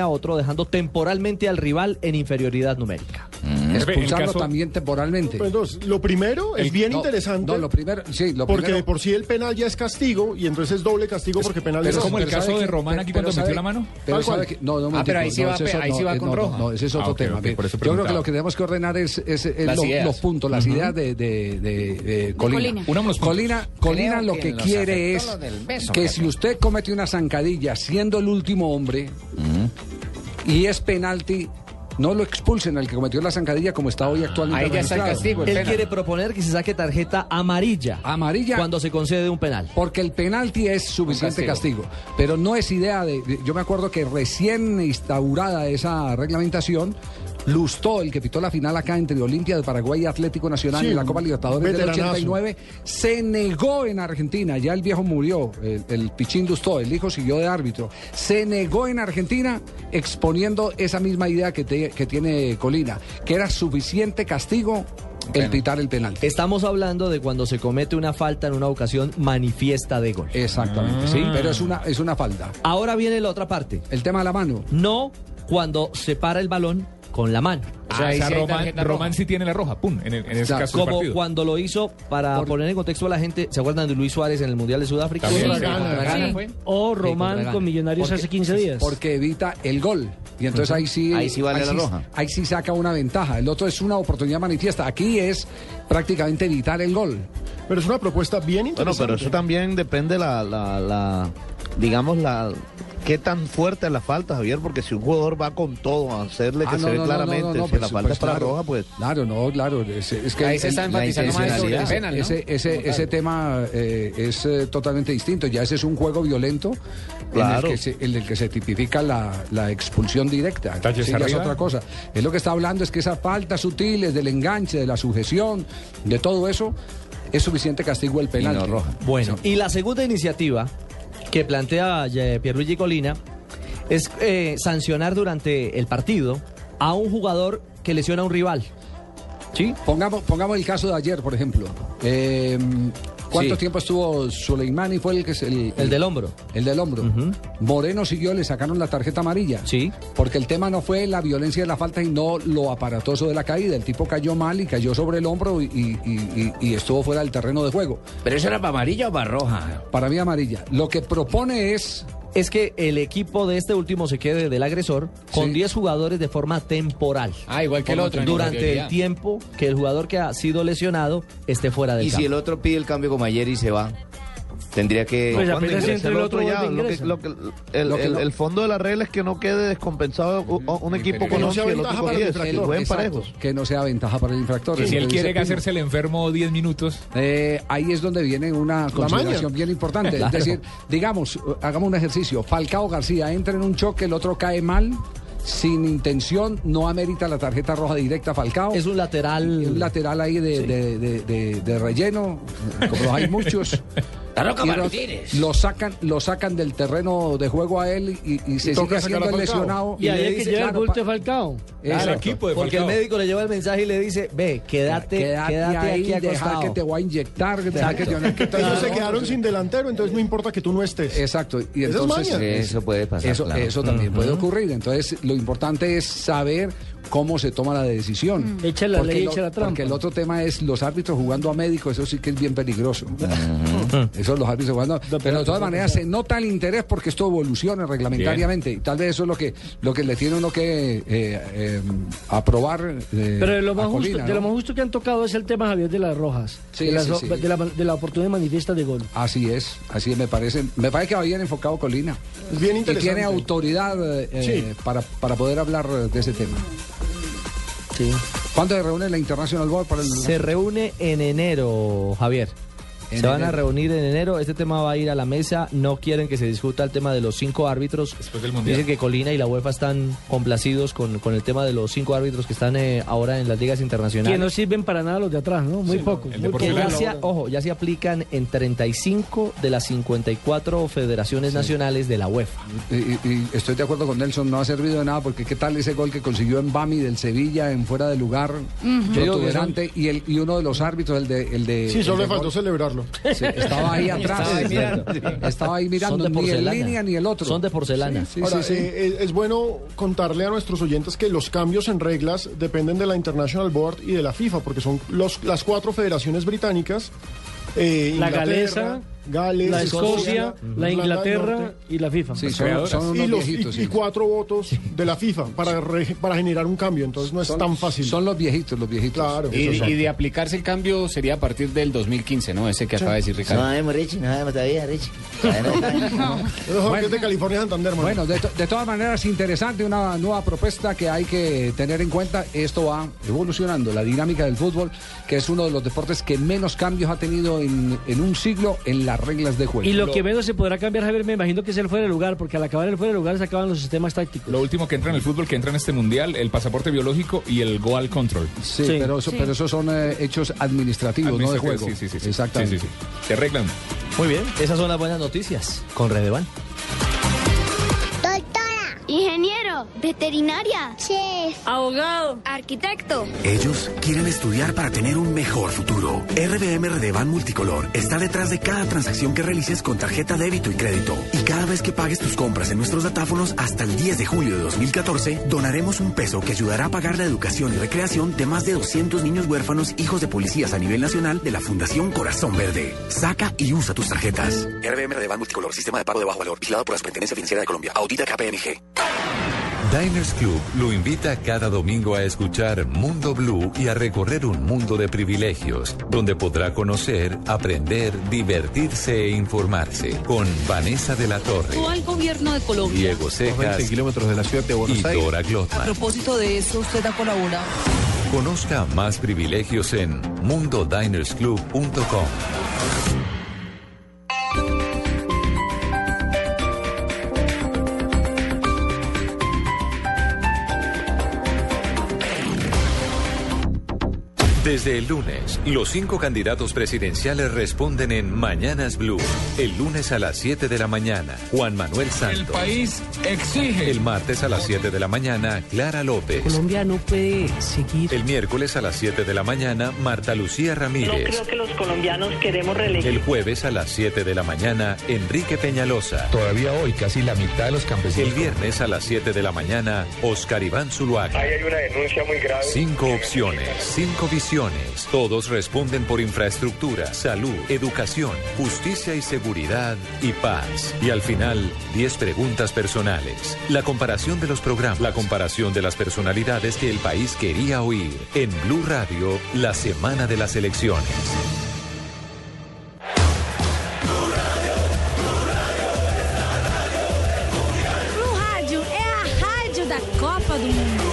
a otro, dejando temporalmente al rival en inferioridad numérica. Expulsarlo también temporalmente. Entonces, lo primero es bien interesante. No, lo primero, porque de por sí el penal ya es castigo y entonces es doble castigo porque penal es como el caso de Román aquí cuando metió la mano. Pero ahí sí va con roja. No, ese es otro tema. Yo creo que lo que tenemos que ordenar es los puntos, las ideas de Collina. Collina lo que quiere es que si usted comete una zancadilla siendo el último hombre y es penalti, no lo expulsen al que cometió la zancadilla como está hoy actualmente. Ahí ya está el castigo. Él quiere proponer que se saque tarjeta amarilla. Amarilla. Cuando se concede un penal. Porque el penalti es suficiente castigo. Pero no es idea de... Yo me acuerdo que recién instaurada esa reglamentación, Lustó, el que pitó la final acá entre Olimpia de Paraguay y Atlético Nacional, sí, en la Copa Libertadores veteranazo del 89, se negó en Argentina, ya el viejo murió, el Pichín Lustó, el hijo siguió de árbitro, se negó en Argentina exponiendo esa misma idea que tiene Colina, que era suficiente castigo el pitar el penalti. Estamos hablando de cuando se comete una falta en una ocasión manifiesta de gol. Exactamente, sí, pero es una falta. Ahora viene la otra parte. El tema de la mano. No cuando se para el balón con la mano. O sea, Román sí tiene la roja, pum, en ese caso del partido. Como cuando lo hizo, para poner en contexto a la gente, ¿se acuerdan de Luis Suárez en el Mundial de Sudáfrica? También, sí, Gana. Sí. O Román con Millonarios hace 15 días. Porque evita el gol. Y entonces ahí sí vale la roja. Ahí sí saca una ventaja. El otro es una oportunidad manifiesta. Aquí es prácticamente evitar el gol. Pero es una propuesta bien interesante. Bueno, pero eso también depende digamos, ¿qué tan fuerte es la falta, Javier? Porque si un jugador va con todo a hacerle que se ve claramente, si la falta es para roja, pues... Claro. Es que ahí se está enfatizando más sobre el penal, ¿no? Ese tema es totalmente distinto. Ya ese es un juego violento, claro, en el que se tipifica la expulsión directa. Sí, ya es otra cosa. Es lo que está hablando, es que esas faltas sutiles del enganche, de la sujeción, de todo eso, es suficiente castigo el penal. No, roja. Bueno, sí. Y la segunda iniciativa que plantea Pierluigi Colina es sancionar durante el partido a un jugador que lesiona a un rival. ¿Sí? Pongamos el caso de ayer, por ejemplo. ¿Cuánto tiempo estuvo Soleimani? Fue el que es el del hombro. El del hombro. Uh-huh. Moreno siguió, le sacaron la tarjeta amarilla. Sí. Porque el tema no fue la violencia de la falta, sino lo aparatoso de la caída. El tipo cayó mal y cayó sobre el hombro y estuvo fuera del terreno de juego. ¿Pero eso era para amarilla o para roja? Para mí amarilla. Lo que propone es que el equipo de este último se quede del agresor con 10 jugadores de forma temporal. Igual que el otro. Durante el tiempo que el jugador que ha sido lesionado esté fuera del campo. Y si el otro pide el cambio como ayer y se va, tendría que... Pues el fondo de la regla es que no quede descompensado un equipo con 11 y el otro con 10. Que no sea ventaja para el infractor. Que si él quiere hacerse el enfermo 10 minutos. Ahí es donde viene una consideración bien importante. Claro. Es decir, digamos, hagamos un ejercicio. Falcao García entra en un choque, el otro cae mal. Sin intención, no amerita la tarjeta roja directa a Falcao. Es un lateral. Ahí de relleno, como los hay muchos. La Roca Martínez. Lo sacan del terreno de juego a él y se sigue haciendo el lesionado. Y ahí es que lleva el bulto de Falcao. Claro, el equipo de Falcao. Porque el médico le lleva el mensaje y le dice: ve, quédate ahí, deja que te voy a inyectar. Ellos se quedaron sin delantero, entonces no importa que tú no estés. Exacto. Y entonces, eso puede pasar. Eso también puede ocurrir. Entonces, lo importante es saber cómo se toma la decisión. Echa la ley, echa la trampa. Porque el otro tema es los árbitros jugando a médico, eso sí que es bien peligroso. Eso los árbitros jugando. Pero de todas maneras se nota el interés porque esto evoluciona reglamentariamente. Bien. Y tal vez eso es lo que le tiene uno que aprobar. Pero de lo más justo que han tocado es el tema, Javier, de las rojas. Sí, de la oportunidad manifiesta de gol. Así es, me parece que va bien enfocado Colina. Es bien interesante. Y tiene autoridad para poder hablar de ese tema. Sí. ¿Cuándo se reúne la International Board para el... Se reúne en enero, Javier. Van a reunir en enero. Este tema va a ir a la mesa. No quieren que se discuta el tema de los 5 árbitros. Después del Mundial. Dicen que Colina y la UEFA están complacidos con el tema de los 5 árbitros que están ahora en las ligas internacionales. Que no sirven para nada los de atrás, ¿no? Muy pocos. Ya se aplican en 35 de las 54 federaciones nacionales de la UEFA. Y estoy de acuerdo con Nelson, no ha servido de nada porque ¿qué tal ese gol que consiguió en Bami del Sevilla en fuera de lugar? Protuberante, y uno de los árbitros, el de sí, solo le faltó celebrarlo. Sí, estaba ahí atrás, estaba ahí mirando ni el línea ni el otro. Son de porcelana. Sí. Es bueno contarle a nuestros oyentes que los cambios en reglas dependen de la International Board y de la FIFA, porque son las 4 federaciones británicas, la galesa, la Escocia, la Inglaterra y la FIFA. Sí, son y, los, viejitos, y 4 votos de la FIFA para generar un cambio, entonces no es tan fácil. Son los viejitos. Claro. Y de aplicarse el cambio sería a partir del 2015, ¿no? Ese que acaba de decir Ricardo. Bueno, de todas maneras, interesante, una nueva propuesta que hay que tener en cuenta. Esto va evolucionando, la dinámica del fútbol, que es uno de los deportes que menos cambios ha tenido en un siglo en la las reglas de juego. Y lo que menos se podrá cambiar, Javier, me imagino que es el fuera de lugar, porque al acabar el fuera de lugar se acaban los sistemas tácticos. Lo último que entra en el fútbol, que entra en este mundial, el pasaporte biológico y el goal control. Sí, sí. Pero, eso, sí. Pero esos son hechos administrativos, no de juego. Sí, sí, sí. Exactamente. Sí, sí, sí. Se arreglan. Muy bien, esas son las buenas noticias con Redevan. Ingeniero, veterinaria, chef, abogado, arquitecto. Ellos quieren estudiar para tener un mejor futuro. RBM Redevan Multicolor está detrás de cada transacción que realices con tarjeta débito y crédito. Y cada vez que pagues tus compras en nuestros datáfonos hasta el 10 de julio de 2014, donaremos un peso que ayudará a pagar la educación y recreación de más de 200 niños huérfanos, hijos de policías a nivel nacional de la Fundación Corazón Verde. Saca y usa tus tarjetas. RBM Redevan Multicolor, sistema de pago de bajo valor, vigilado por la Superintendencia Financiera de Colombia, audita KPMG. Diners Club lo invita cada domingo a escuchar Mundo Blue y a recorrer un mundo de privilegios, donde podrá conocer, aprender, divertirse e informarse con Vanessa de la Torre, o al gobierno de Colombia, Diego Cejas, 20 kilómetros de la ciudad de Buenos Aires, y Dora Glotman. A propósito de eso, usted ha colaborado. Conozca más privilegios en mundodinersclub.com. Desde el lunes, los 5 candidatos presidenciales responden en Mañanas Blue. El lunes a las 7 de la mañana, Juan Manuel Santos. El país exige. El martes a las 7 de la mañana, Clara López. Colombia no puede seguir. El miércoles a las 7 de la mañana, Marta Lucía Ramírez. No creo que los colombianos queremos reelegir. El jueves a las 7 de la mañana, Enrique Peñalosa. Todavía hoy, casi la mitad de los campesinos. El viernes a las 7 de la mañana, Óscar Iván Zuluaga. Ahí hay una denuncia muy grave. 5 opciones, 5 visiones. Todos responden por infraestructura, salud, educación, justicia y seguridad y paz. Y al final, 10 preguntas personales. La comparación de los programas, la comparación de las personalidades que el país quería oír. En Blue Radio, la semana de las elecciones. Blue Radio es la radio de la Copa del Mundo.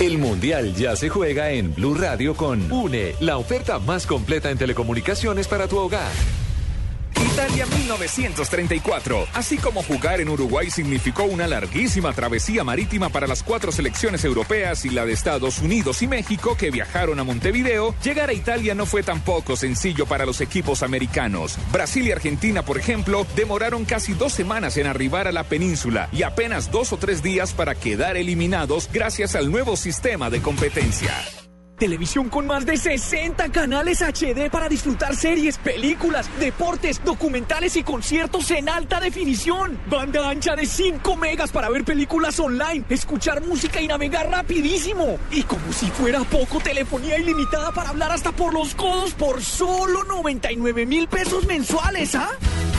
El Mundial ya se juega en Blue Radio con UNE, la oferta más completa en telecomunicaciones para tu hogar. Italia 1934. Así como jugar en Uruguay significó una larguísima travesía marítima para las 4 selecciones europeas y la de Estados Unidos y México que viajaron a Montevideo, llegar a Italia no fue tampoco sencillo para los equipos americanos. Brasil y Argentina, por ejemplo, demoraron casi 2 semanas en arribar a la península y apenas 2 o 3 días para quedar eliminados gracias al nuevo sistema de competencia. Televisión con más de 60 canales HD para disfrutar series, películas, deportes, documentales y conciertos en alta definición. Banda ancha de 5 megas para ver películas online, escuchar música y navegar rapidísimo. Y como si fuera poco, telefonía ilimitada para hablar hasta por los codos por solo 99,000 pesos mensuales, ¿ah?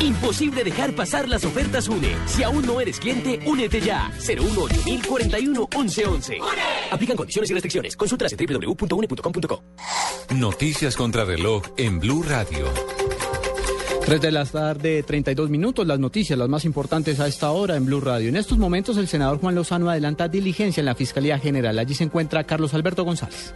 Imposible dejar pasar las ofertas UNE. Si aún no eres cliente, únete ya. 018 041 1111. Aplican condiciones y restricciones. Consultas en www.une.com.co. Noticias contra reloj en Blue Radio. 3 de la tarde, 32 minutos, las noticias, las más importantes a esta hora en Blue Radio. En estos momentos el senador Juan Lozano adelanta diligencia en la Fiscalía General. Allí se encuentra Carlos Alberto González.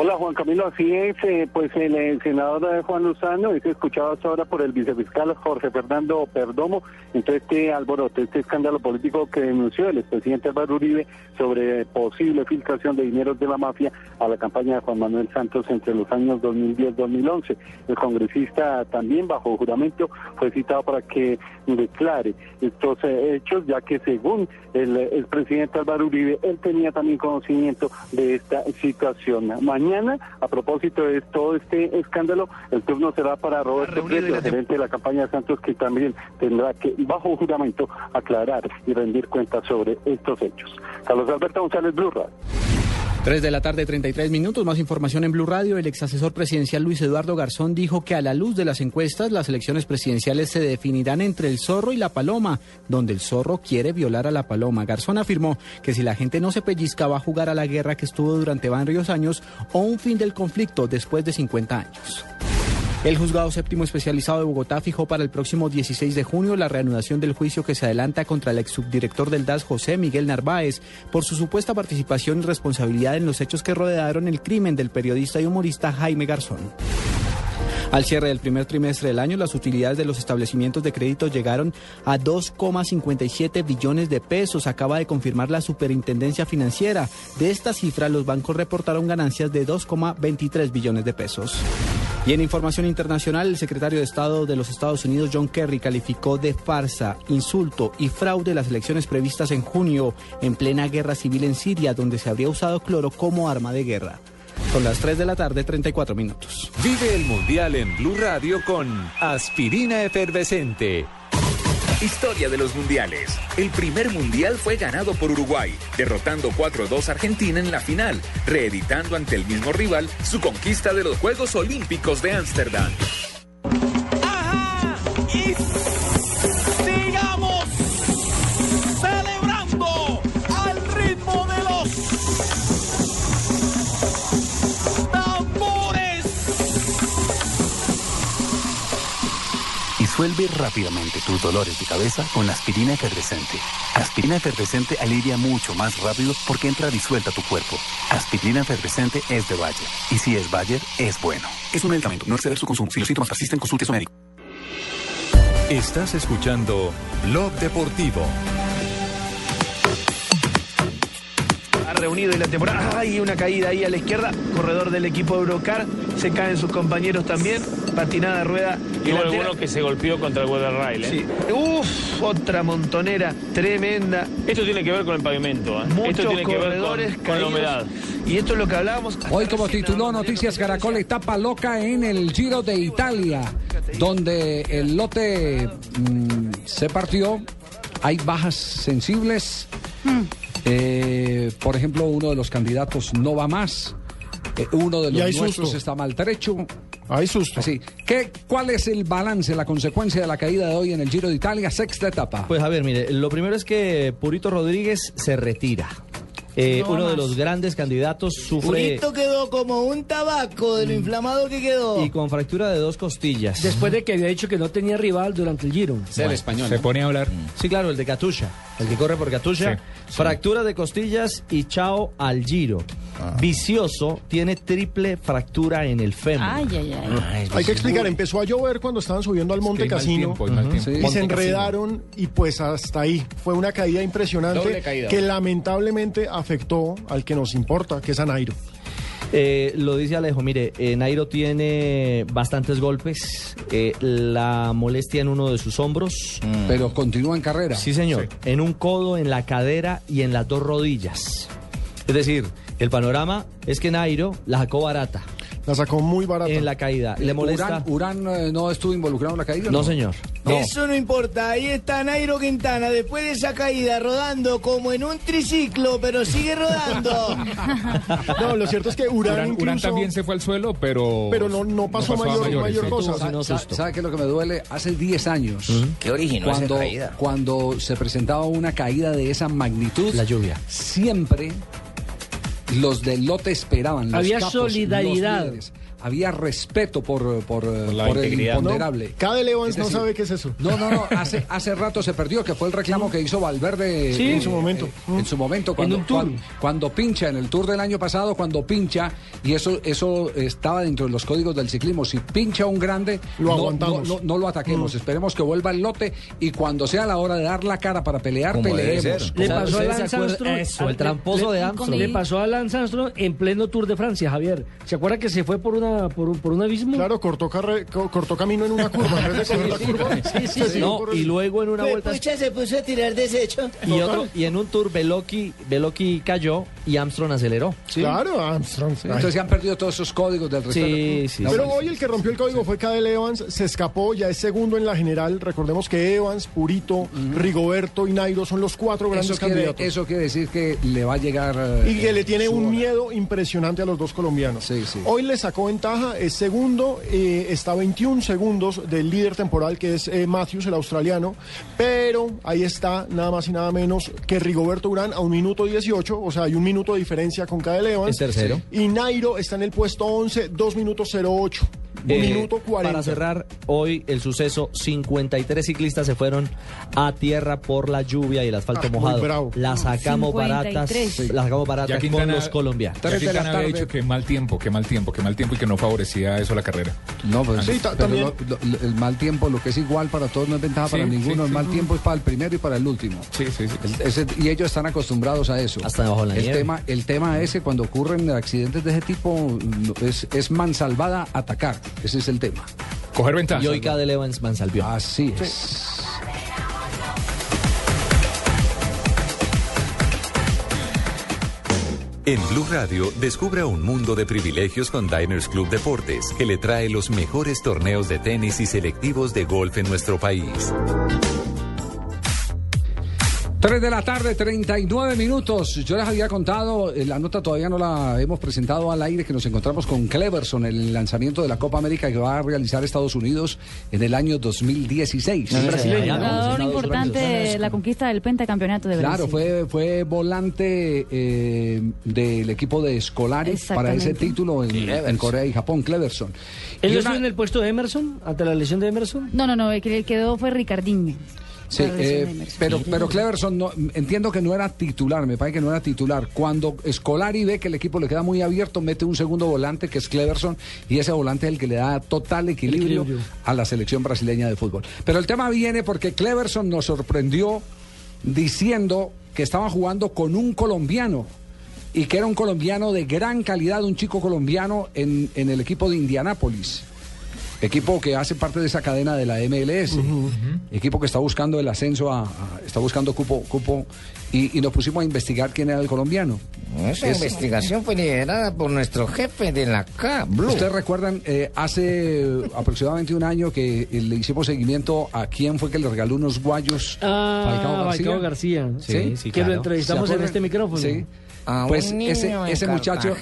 Hola Juan Camilo, así es, pues el senador Juan Lozano es escuchado hasta ahora por el vicefiscal Jorge Fernando Perdomo entre este alboroto, este escándalo político que denunció el expresidente Álvaro Uribe sobre posible filtración de dineros de la mafia a la campaña de Juan Manuel Santos entre los años 2010-2011. El congresista también bajo juramento fue citado para que declare estos hechos, ya que según el presidente Álvaro Uribe, él tenía también conocimiento de esta situación. Mañana, a propósito de todo este escándalo, el turno será para Roberto Prieto, gerente de la campaña de Santos, que también tendrá que, bajo juramento, aclarar y rendir cuentas sobre estos hechos. Carlos Alberto González, Blue Radio. 3 de la tarde, 33 minutos, más información en Blue Radio. El exasesor presidencial Luis Eduardo Garzón dijo que a la luz de las encuestas, las elecciones presidenciales se definirán entre el zorro y la paloma, donde el zorro quiere violar a la paloma. Garzón afirmó que si la gente no se pellizca, va a jugar a la guerra que estuvo durante varios años o un fin del conflicto después de 50 años. El Juzgado Séptimo Especializado de Bogotá fijó para el próximo 16 de junio la reanudación del juicio que se adelanta contra el exsubdirector del DAS, José Miguel Narváez, por su supuesta participación y responsabilidad en los hechos que rodearon el crimen del periodista y humorista Jaime Garzón. Al cierre del primer trimestre del año, las utilidades de los establecimientos de crédito llegaron a 2,57 billones de pesos, acaba de confirmar la Superintendencia Financiera. De esta cifra, los bancos reportaron ganancias de 2,23 billones de pesos. Y en información internacional, el secretario de Estado de los Estados Unidos, John Kerry, calificó de farsa, insulto y fraude las elecciones previstas en junio, en plena guerra civil en Siria, donde se habría usado cloro como arma de guerra. Son las 3 de la tarde, 34 minutos. Vive el Mundial en Blue Radio con Aspirina Efervescente. Historia de los mundiales. El primer mundial fue ganado por Uruguay, derrotando 4-2 a Argentina en la final, reeditando ante el mismo rival su conquista de los Juegos Olímpicos de Ámsterdam. ¡Ajá! ¡Y sigamos celebrando al ritmo de los... Resuelve rápidamente tus dolores de cabeza con aspirina efervescente. Aspirina efervescente alivia mucho más rápido porque entra disuelta a tu cuerpo. Aspirina efervescente es de Bayer. Y si es Bayer, es bueno. Es un medicamento, no exceder su consumo. Si los síntomas persisten, consulte a su médico. Estás escuchando Blog Deportivo. Ha reunido y la temporada. ¡Ay! Una caída ahí a la izquierda. Corredor del equipo de Eurocar. Se caen sus compañeros también. Patinada, rueda. Y hubo alguno que se golpeó contra el guardarrail, ¿eh? Sí. Uf, otra montonera tremenda. Esto tiene que ver con el pavimento, ¿eh? Esto tiene que ver con la humedad. Y esto es lo que hablábamos. Hoy, como tituló Noticias Caracol, etapa loca en el Giro de Italia, donde el lote se partió. Hay bajas sensibles. Por ejemplo, uno de los candidatos no va más. Uno de los nuestros está maltrecho. Hay susto. Así. ¿Cuál es el balance, la consecuencia de la caída de hoy en el Giro de Italia, sexta etapa? Pues a ver, mire, lo primero es que Purito Rodríguez se retira. Uno de los grandes candidatos sufre... Purito quedó como un tabaco de lo inflamado que quedó. Y con fractura de 2 costillas. Después de que había dicho que no tenía rival durante el Giro. El español. Se pone a hablar. Sí, claro, el de Katusha. El que corre por Katusha. Sí. Fractura de costillas y chao al Giro. Vicioso, tiene triple fractura en el fémur. Hay que explicar, empezó a llover cuando estaban subiendo al Monte Cassino y se enredaron y pues hasta ahí. Fue una caída impresionante que lamentablemente afectó al que nos importa, que es a Nairo. Lo dice Alejo, mire, Nairo tiene bastantes golpes, la molestia en uno de sus hombros. Pero continúa en carrera. Sí, señor, sí. En un codo, en la cadera y en las 2 rodillas. Es decir, el panorama es que Nairo la sacó barata. La sacó muy barata. En la caída. ¿Le molesta? ¿Urán no estuvo involucrado en la caída? No, señor. No. Eso no importa. Ahí está Nairo Quintana después de esa caída rodando como en un triciclo, pero sigue rodando. No, lo cierto es que Urán también se fue al suelo, pero no pasó mayor cosa. ¿Sabe qué es lo que me duele? Hace 10 años. Qué original esa caída. Cuando se presentaba una caída de esa magnitud, la lluvia. Siempre los del lote esperaban, los había capos, solidaridad, los líderes, había respeto por el imponderable. Cada León no sabe qué es eso. No, hace rato se perdió, que fue el reclamo que hizo Valverde en su momento. En su momento, cuando pincha, en el Tour del año pasado, cuando pincha, y eso estaba dentro de los códigos del ciclismo, si pincha un grande, lo aguantamos. No lo ataquemos, esperemos que vuelva el lote, y cuando sea la hora de dar la cara para pelear, peleemos. Le pasó a Lance Armstrong, el tramposo de Armstrong. Le pasó a Lance Armstrong en pleno Tour de Francia, Javier. ¿Se acuerda que se fue por un abismo? Claro, cortó camino en una curva. Y luego en una vuelta... Pucha, se puso a tirar desecho. Y en un Tour, Beloki cayó y Armstrong aceleró. ¿Sí? Claro, Armstrong. Sí. Entonces se han perdido todos esos códigos del resto. Sí. Pero hoy el que rompió el código fue Cadel Evans, se escapó, ya es segundo en la general. Recordemos que Evans, Purito, Rigoberto y Nairo son los 4 grandes candidatos. Eso quiere decir que le va a llegar... Y que le tiene un miedo impresionante a los 2 colombianos. Sí. Hoy le sacó ventaja, es segundo, está a 21 segundos del líder temporal que es Matthews, el australiano, pero ahí está nada más y nada menos que Rigoberto Urán a 1:18, o sea, hay 1 minuto de diferencia con Cadel Evans. El tercero. Y Nairo está en el puesto 11, 2:08. Minuto 40. Para cerrar hoy el suceso, 53 ciclistas se fueron a tierra por la lluvia y el asfalto mojado. La sacamos barata Quintana, con los colombianos. Ya Quintana había dicho que mal tiempo y que no favorecía eso la carrera. No, pues sí, pero el mal tiempo, lo que es igual para todos, no es ventaja para ninguno. El mal tiempo es para el primero y para el último. Sí. Y ellos están acostumbrados a eso. Hasta debajo de la nieve. El tema ese, cuando ocurren accidentes de ese tipo, es mansalvada atacar. Ese es el tema. Coger ventaja. Y hoy cada Evans Mansalvió. Así es. Sí. En Blue Radio, descubra un mundo de privilegios con Diners Club Deportes, que le trae los mejores torneos de tenis y selectivos de golf en nuestro país. 3:39 p.m. Yo les había contado, la nota todavía no la hemos presentado al aire, que nos encontramos con Cleverson, el lanzamiento de la Copa América que va a realizar Estados Unidos en el año 2016. Un brasileño. Un jugador importante, la conquista del pentacampeonato de Brasil. Claro, fue volante del equipo de Scolari para ese título en Corea y Japón, Cleverson. ¿Él no estuvo en el puesto de Emerson, ante la lesión de Emerson? No, el que quedó fue Ricardinho. Sí, pero Cleverson, no, entiendo que no era titular, me parece que no era titular. Cuando Scolari ve que el equipo le queda muy abierto, mete un segundo volante que es Cleverson, y ese volante es el que le da total equilibrio a la selección brasileña de fútbol. Pero el tema viene porque Cleverson nos sorprendió diciendo que estaba jugando con un colombiano y que era un colombiano de gran calidad, un chico colombiano en el equipo de Indianápolis. Equipo que hace parte de esa cadena de la MLS, equipo que está buscando el ascenso, está buscando cupo y nos pusimos a investigar quién era el colombiano. Esa investigación fue liderada por nuestro jefe de la Blue. Ustedes recuerdan hace aproximadamente un año que le hicimos seguimiento a quién fue que le regaló unos guayos. Falcao García. Sí, claro. Que lo entrevistamos en este micrófono. Sí. Pues ese muchacho.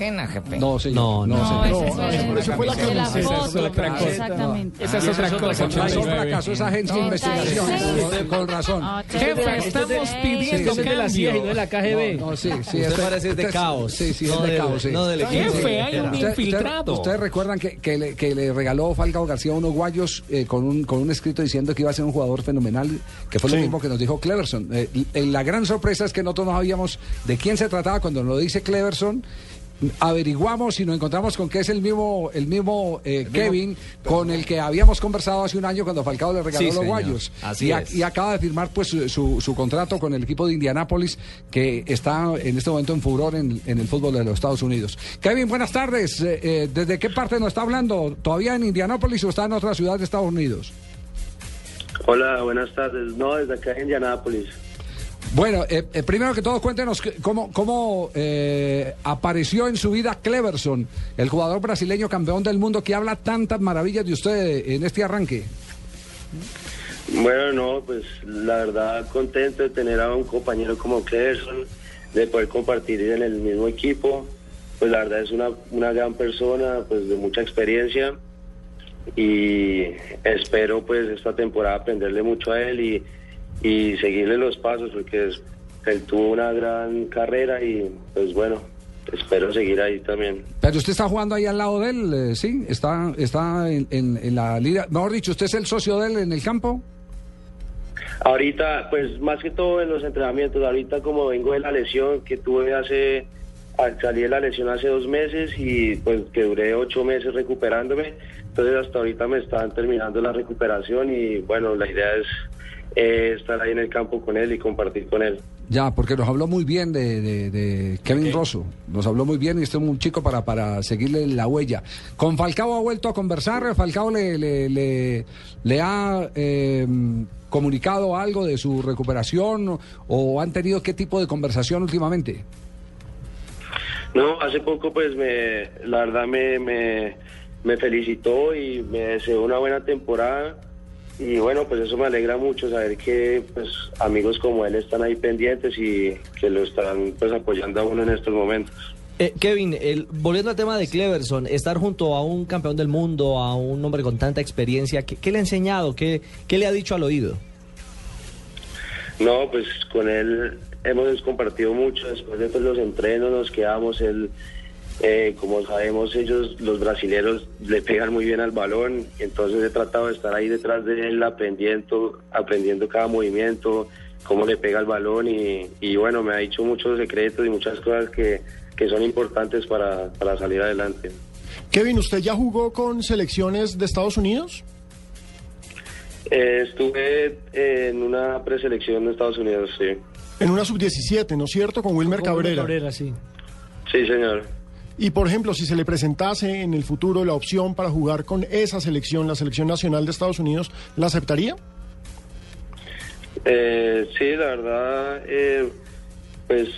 No, eso fue la camiseta. Esa es otra cosa. Exactamente. Esa es otra cosa. ¿Acaso esa agencia de investigación? Con razón. Jefe, estamos pidiendo que de la CIA y no de la KGB. No, eso parece de caos. Sí, es de caos. No del equipo. Jefe, hay un infiltrado. Ustedes recuerdan que le regaló Falcao García unos guayos con un escrito diciendo que iba a ser un jugador fenomenal, que fue lo mismo que nos dijo Cleverson. La gran sorpresa es que nosotros no sabíamos de quién se trataba cuando nos lo dice Cleverson. Averiguamos y nos encontramos con que es el mismo Kevin, con el que habíamos conversado hace un año cuando Falcao le regaló los guayos. Y acaba de firmar pues su contrato con el equipo de Indianápolis, que está en este momento en furor en el fútbol de los Estados Unidos. Kevin, buenas tardes. ¿Desde qué parte nos está hablando? ¿Todavía en Indianápolis o está en otra ciudad de Estados Unidos? Hola, buenas tardes. No, desde acá en Indianápolis. Bueno, primero que todo, cuéntenos cómo apareció en su vida Cleverson, el jugador brasileño campeón del mundo que habla tantas maravillas de usted en este arranque. Bueno, pues la verdad contento de tener a un compañero como Cleverson, de poder compartir en el mismo equipo. Pues la verdad es una gran persona, pues de mucha experiencia, y espero pues esta temporada aprenderle mucho a él y seguirle los pasos, porque él tuvo una gran carrera y pues bueno, espero seguir ahí también. Pero usted está jugando ahí al lado de él, ¿sí? Está en la liga, mejor dicho, ¿usted es el socio de él en el campo? Ahorita, pues más que todo en los entrenamientos, ahorita como vengo de la lesión que tuve salí de la lesión hace 2 meses y pues que duré 8 meses recuperándome, entonces hasta ahorita me están terminando la recuperación y bueno, la idea es estar ahí en el campo con él y compartir con él. Ya, porque nos habló muy bien de Kevin Rosso, nos habló muy bien y este es un chico para seguirle la huella. Con Falcao ha vuelto a conversar, Falcao le ha comunicado algo de su recuperación o han tenido qué tipo de conversación últimamente. No, hace poco pues la verdad me felicitó y me deseó una buena temporada. Y bueno, pues eso me alegra mucho saber que pues amigos como él están ahí pendientes y que lo están pues apoyando a uno en estos momentos. Kevin, volviendo al tema de Cleverson, estar junto a un campeón del mundo, a un hombre con tanta experiencia, ¿qué le ha enseñado? ¿Qué le ha dicho al oído? No, pues con él hemos compartido mucho, después de todos los entrenos nos quedamos, él Como sabemos, ellos, los brasileros, le pegan muy bien al balón, entonces he tratado de estar ahí detrás de él aprendiendo cada movimiento, cómo le pega al balón, y bueno, me ha dicho muchos secretos y muchas cosas que son importantes para salir adelante. Kevin, ¿usted ya jugó con selecciones de Estados Unidos? Estuve en una preselección de Estados Unidos, sí. En una sub-17, ¿no es cierto? Con Wilmer Cabrera. Cabrera, sí. Sí, señor. Y, por ejemplo, si se le presentase en el futuro la opción para jugar con esa selección, la selección nacional de Estados Unidos, ¿la aceptaría? Sí, la verdad, pues,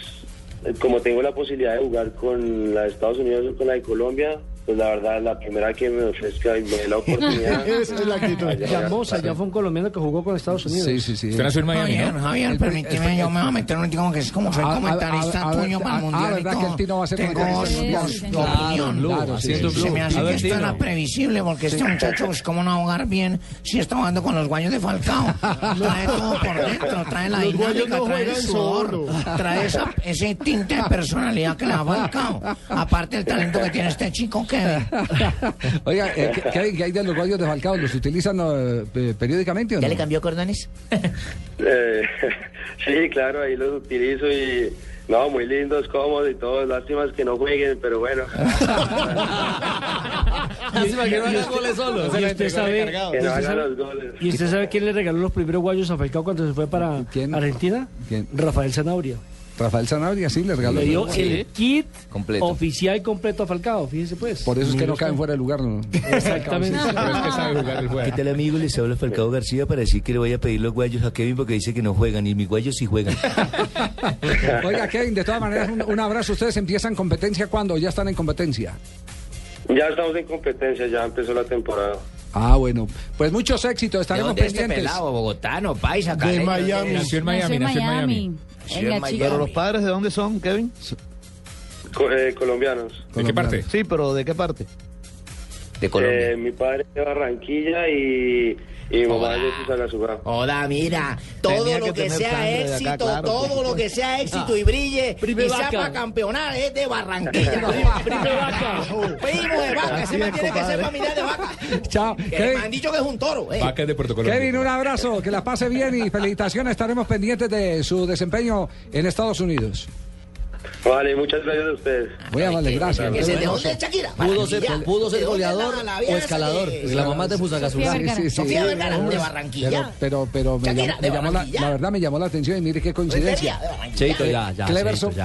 como tengo la posibilidad de jugar con la de Estados Unidos o con la de Colombia, pues la verdad, la primera que me ofrezca y me dé la oportunidad. Esa es la actitud. Ya fue un colombiano que jugó con Estados Unidos. Sí. Usted nació en Miami, Javier, ¿no? Javier, permíteme, yo me voy a meter un tío que es como soy comentarista tuyo para el mundial. ¿Verdad que el tío va a ser opinión? Se me hace que esto era previsible, porque este muchacho, pues, ¿cómo no ahogar bien si está jugando con los guayos de Falcao? Trae todo por dentro, trae la dinámica, trae el sudor, trae ese tinte de personalidad que le da Falcao. Aparte el talento que tiene este chico, que oiga, ¿qué hay de los guayos de Falcao? ¿Los utilizan periódicamente o no? ¿Ya le cambió cordones? Sí, claro, ahí los utilizo y... No, muy lindos, cómodos y todo. Lástimas que no jueguen, pero bueno. Lástima que no hagan goles solo. ¿Y usted sabe quién le regaló los primeros guayos a Falcao cuando se fue para Argentina? ¿Quién? Rafael Sanabria, sí, le regaló. Le dio el kit completo, oficial completo a Falcao, fíjese pues. Por eso es que no caen fuera de lugar, ¿no? Exactamente. Pero es que sabe jugar el juego. ¿Qué tal, amigo? Les habla Falcao García para decir que le voy a pedir los guayos a Kevin porque dice que no juegan, y mis guayos sí juegan. Oiga, Kevin, de todas maneras, un abrazo. ¿Ustedes empiezan competencia cuándo? ¿Ya están en competencia? Ya estamos en competencia, ya empezó la temporada. Ah, bueno, pues muchos éxitos, estaremos pendientes. ¿De pelado, bogotano, paisa, de Miami? Nació en Miami. Pero los padres, ¿de dónde son, Kevin? Colombianos. ¿De qué parte? Sí, pero ¿de qué parte? De Colombia. Mi padre es de Barranquilla y mi mamá es de Fusagasugá. Hola, mira, todo lo que sea éxito y brille y sea para campeonar es de Barranquilla. Primo de Vaca, ese me tiene que ser familiar de Vaca. Chao. Me han dicho que es un toro. Vaca es de Puerto Colombia. Kevin, un abrazo, que la pase bien y felicitaciones. Estaremos pendientes de su desempeño en Estados Unidos. Vale, muchas gracias a ustedes. Muy amable, gracias. Que se dejó de Shakira. Pudo ser goleador o escalador. La mamá es de Fusagasugá. Sí. Sofía Vergara, de Barranquilla. Pero me llamó la atención y mire qué coincidencia. Cheito, ya.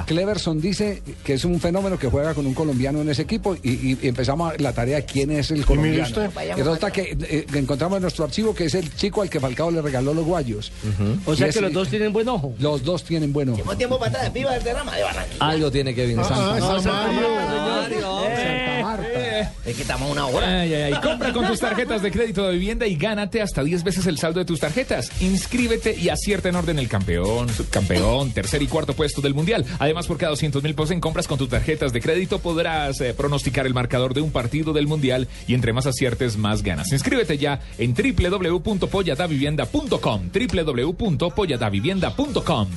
Cleverson dice que es un fenómeno que juega con un colombiano en ese equipo y empezamos la tarea de quién es el colombiano. Resulta que encontramos en nuestro archivo que es el chico al que Falcao le regaló los guayos. O sea que los dos tienen buen ojo. Los dos tienen buen ojo. Llevó tiempo para atrás, viva desde Rama de Barranquilla. Algo tiene que venir. Santa Marta. Es que estamos una hora. Y compra con tus tarjetas de crédito de vivienda y gánate hasta 10 veces el saldo de tus tarjetas. Inscríbete y acierta en orden el campeón, subcampeón, tercer y cuarto puesto del mundial. Además, por cada 200.000 pesos en compras con tus tarjetas de crédito podrás pronosticar el marcador de un partido del mundial, y entre más aciertes, más ganas. Inscríbete ya en www.polladavivienda.com. www.polladavivienda.com.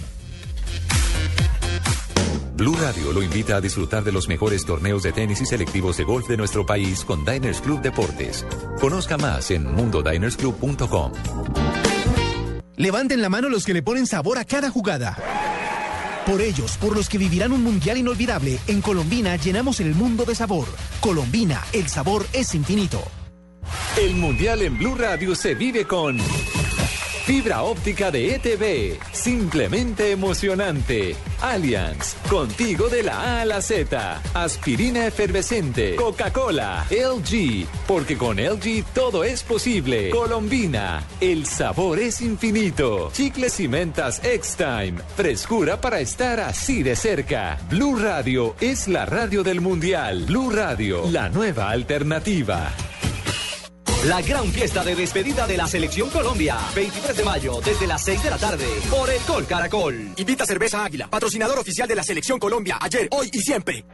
Blue Radio lo invita a disfrutar de los mejores torneos de tenis y selectivos de golf de nuestro país con Diners Club Deportes. Conozca más en mundodinersclub.com. Levanten la mano los que le ponen sabor a cada jugada. Por ellos, por los que vivirán un mundial inolvidable, en Colombina llenamos el mundo de sabor. Colombina, el sabor es infinito. El mundial en Blue Radio se vive con... Fibra óptica de ETV, simplemente emocionante. Allianz, contigo de la A a la Z. Aspirina efervescente, Coca-Cola, LG, porque con LG todo es posible. Colombina, el sabor es infinito. Chicles y mentas X-Time, frescura para estar así de cerca. Blue Radio es la radio del mundial. Blue Radio, la nueva alternativa. La gran fiesta de despedida de la Selección Colombia, 23 de mayo, desde las 6 de la tarde, por el Gol Caracol. Invita Cerveza Águila, patrocinador oficial de la Selección Colombia, ayer, hoy y siempre.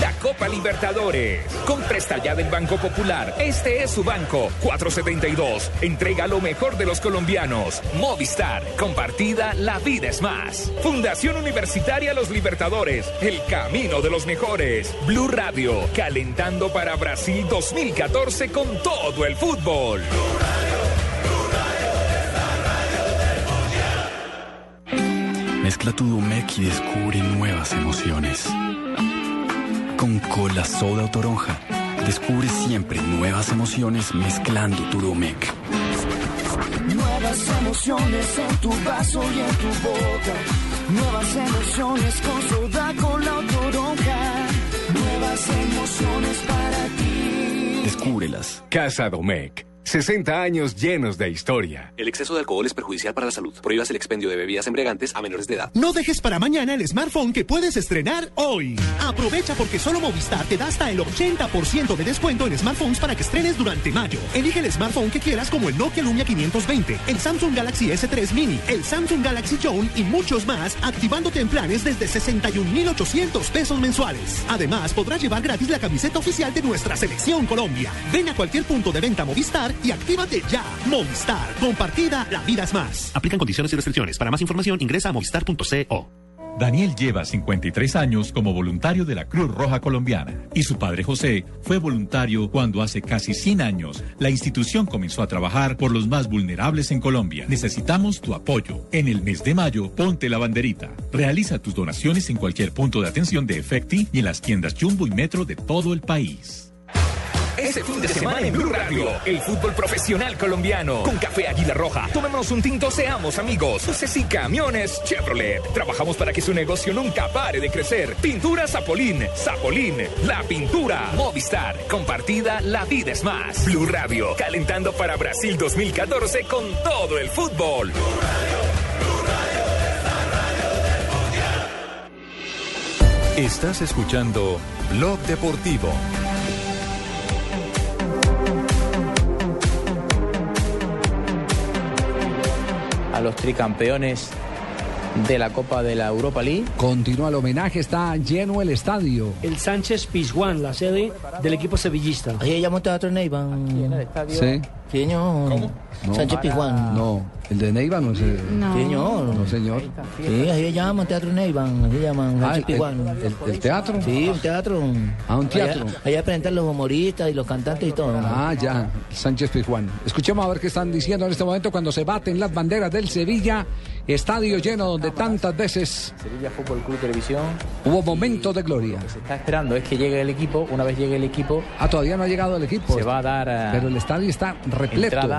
la Copa Libertadores. Con presta ya del Banco Popular, este es su banco. 472, entrega lo mejor de los colombianos. Movistar, compartida, la vida es más. Fundación Universitaria Los Libertadores, el camino de los mejores. Blue Radio, calentando para Brasil 2014 con todo el fútbol. Mezcla tu Domecq y descubre nuevas emociones. Con cola, soda o toronja, descubre siempre nuevas emociones mezclando tu Domecq. Nuevas emociones en tu vaso y en tu boca. Nuevas emociones con soda, cola o toronja. Nuevas emociones para ti. Descúbrelas. Casa Domecq. 60 años llenos de historia. El exceso de alcohol es perjudicial para la salud. Prohíbas el expendio de bebidas embriagantes a menores de edad. No dejes para mañana el smartphone que puedes estrenar hoy. Aprovecha porque solo Movistar te da hasta el 80% de descuento en smartphones para que estrenes durante mayo. Elige el smartphone que quieras, como el Nokia Lumia 520, el Samsung Galaxy S3 Mini, el Samsung Galaxy Young y muchos más, activándote en planes desde 61.800 pesos mensuales. Además, podrás llevar gratis la camiseta oficial de nuestra selección Colombia. Ven a cualquier punto de venta Movistar y actívate ya. Movistar, compartida, la vida es más. Aplican condiciones y restricciones. Para más información ingresa a movistar.co. Daniel lleva 53 años como voluntario de la Cruz Roja Colombiana y su padre José fue voluntario cuando hace casi 100 años la institución comenzó a trabajar por los más vulnerables en Colombia. Necesitamos tu apoyo. En el mes de mayo, ponte la banderita. Realiza tus donaciones en cualquier punto de atención de Efecti y en las tiendas Jumbo y Metro de todo el país. Este fin de semana en Blue Radio, el fútbol profesional colombiano. Con Café Águila Roja, tomémonos un tinto, seamos amigos. Buses y camiones Chevrolet. Trabajamos para que su negocio nunca pare de crecer. Pintura Zapolín. Zapolín, la pintura. Movistar, compartida, la vida es más. Blue Radio, calentando para Brasil 2014 con todo el fútbol. Blue Radio, Blue Radio. Estás escuchando Blog Deportivo. A los tricampeones de la Copa de la Europa League. Continúa el homenaje, está lleno el estadio. El Sánchez Pizjuán, la sede del equipo sevillista. Ahí llamó Teatro Neiva. Aquí en el estadio. Sí. Señor. ¿Cómo? No, Sánchez Pizjuán. No, el de Neiva no sé. No. Señor. No, señor. Sí, así llaman Teatro Neiva, así llaman Sánchez Pizjuán. ¿El teatro? Sí, un teatro. Ah, un teatro. Allá presentan los humoristas y los cantantes y todo. Ah, ya, Sánchez Pizjuán. Escuchemos a ver qué están diciendo en este momento cuando se baten las banderas del Sevilla. Estadio lleno donde tantas veces Sevilla Fútbol Club Televisión hubo momentos de gloria. Lo que se está esperando es que llegue el equipo. Una vez llegue el equipo. Ah, todavía no ha llegado el equipo. Se va a dar pero el estadio está repleto.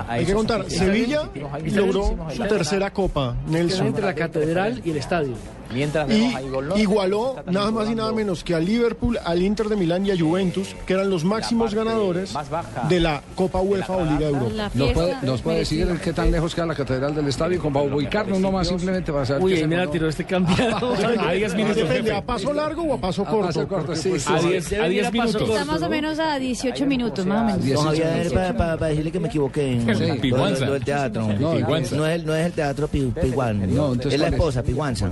Hay que contar, Sevilla logró su tercera copa, Nelson. Entre la catedral y el estadio. Y igualó nada más y nada menos que a Liverpool, al Inter de Milán y a Juventus, que eran los máximos ganadores de la Copa UEFA o Liga Europa. ¿Nos puede decir qué tan lejos queda la catedral del estadio? Con Bau Boicarno nomás, simplemente para saber. Uy, mira, tiró este cambiado. A 10 minutos. Depende, ¿a paso largo o a paso corto? A paso corto, sí. A 10 minutos. Está más o menos a 18 minutos, más o menos. No, Javier, para decirle que me equivoqué. Piguanza. No es el teatro. No es el teatro Piguanza. Es la esposa, Piguanza.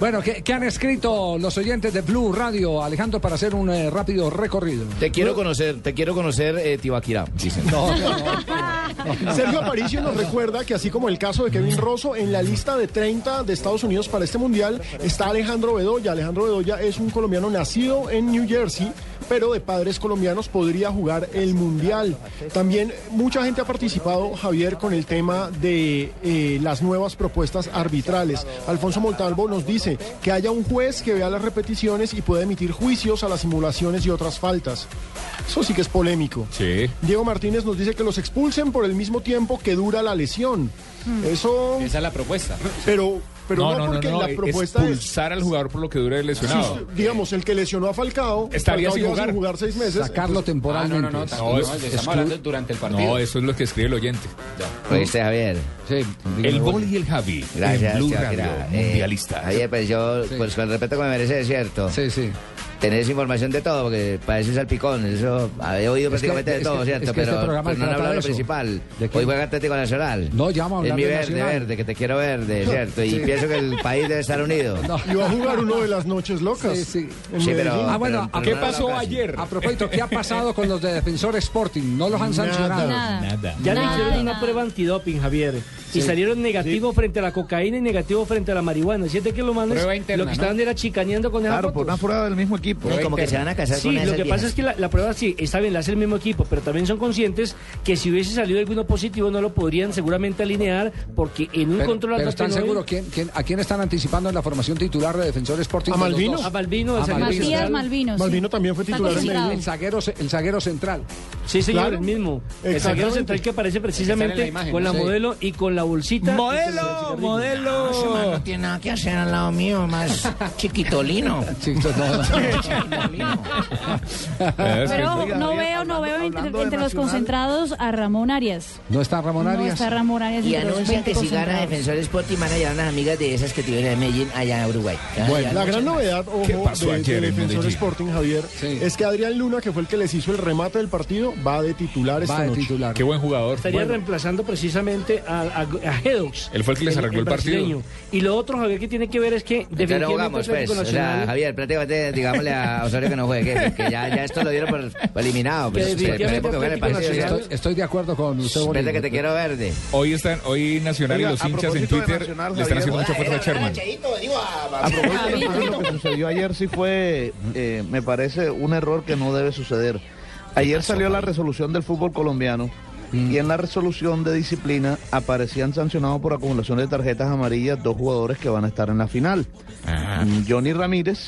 Bueno, ¿qué han escrito los oyentes de Blue Radio, Alejandro, para hacer un rápido recorrido? Te quiero conocer, Tibaquirá. No. Sergio Aparicio nos recuerda que así como el caso de Kevin Rosso, en la lista de 30 de Estados Unidos para este mundial está Alejandro Bedoya. Alejandro Bedoya es un colombiano nacido en New Jersey, pero de padres colombianos, podría jugar el mundial. También mucha gente ha participado, Javier, con el tema de las nuevas propuestas arbitrales. Alfonso Montalvo nos dice que haya un juez que vea las repeticiones y pueda emitir juicios a las simulaciones y otras faltas. Eso sí que es polémico. Sí. Diego Martínez nos dice que los expulsen por el mismo tiempo que dura la lesión. Eso... Esa es la propuesta. Pero no, porque no, la propuesta es expulsar al jugador por lo que dure el lesionado. Sí, digamos, el que lesionó a Falcao estaría sin jugar 6 meses. Sacarlo temporalmente. Estamos hablando durante el partido. No, eso es lo que escribe el oyente. Lo dice Javier. Sí. El Gol y el Javi. Gracias, Blue Radio, mundialista. Oye, pues yo, con el respeto que me merece, es cierto. Sí, sí. Tenés información de todo, porque parece un salpicón. Eso había oído prácticamente de todo, ¿cierto? Pero no han hablado de lo principal. Hoy juega Atlético Nacional. No, ya vamos a hablar de Nacional. Es mi verde, que te quiero verde, ¿cierto? Y pienso que el país debe estar unido. Y va a jugar uno de las noches locas. Sí, pero... Ah, bueno, ¿qué pasó ayer? A propósito, ¿qué ha pasado con los de Defensor Sporting? No los han sancionado. Nada. Ya le hicieron una prueba antidoping, Javier. Y salieron negativos frente a la cocaína y negativos frente a la marihuana. Siete que lo mandan. Lo que estaban era chicaneando con el auto. Claro, por una prueba del mismo equipo. No, como que se van a casar con esas. Sí, lo que pasa es que la prueba sí, está bien, la hace el mismo equipo, pero también son conscientes que si hubiese salido alguno positivo no lo podrían seguramente alinear, porque en un control... Pero están seguros, ¿a quién están anticipando en la formación titular de Defensor Sporting? ¿A Malvino? A Malvino, Malvino. Malvino también fue titular en Medellín. El zaguero central. Sí, señor, el mismo. El zaguero central que aparece precisamente con la modelo y con la bolsita. ¡Modelo! No tiene nada que hacer al lado mío, más chiquitolino. Pero no veo entre los concentrados a Ramón Arias. ¿No está Ramón Arias? No está Ramón Arias. Y anuncian que si gana Defensor Sporting van a llevar unas amigas de esas que tuvieron en Medellín allá a Uruguay. Bueno, la gran novedad, ojo, de Defensor Sporting, Javier, es que Adrián Luna, que fue el que les hizo el remate del partido, va de titular esta noche. Qué buen jugador. Estaría reemplazando precisamente a Hedox. Él fue el que les arregló el partido. Y lo otro, Javier, que tiene que ver es que definitivamente Atlético Nacional... Javier, prácticamente, digámosle a Osorio que no juegue, que ya esto lo dieron por eliminado. Pues, estoy de acuerdo con usted, Bolívar. Que te quiero verde. Hoy Nacional y los hinchas en Twitter le están haciendo mucha fuerza a Sherman. A propósito, lo que sucedió ayer sí fue, me parece, un error que no debe suceder. Ayer salió la resolución del fútbol colombiano. Y en la resolución de disciplina aparecían sancionados por acumulación de tarjetas amarillas 2 jugadores que van a estar en la final. Ajá. Johnny Ramírez,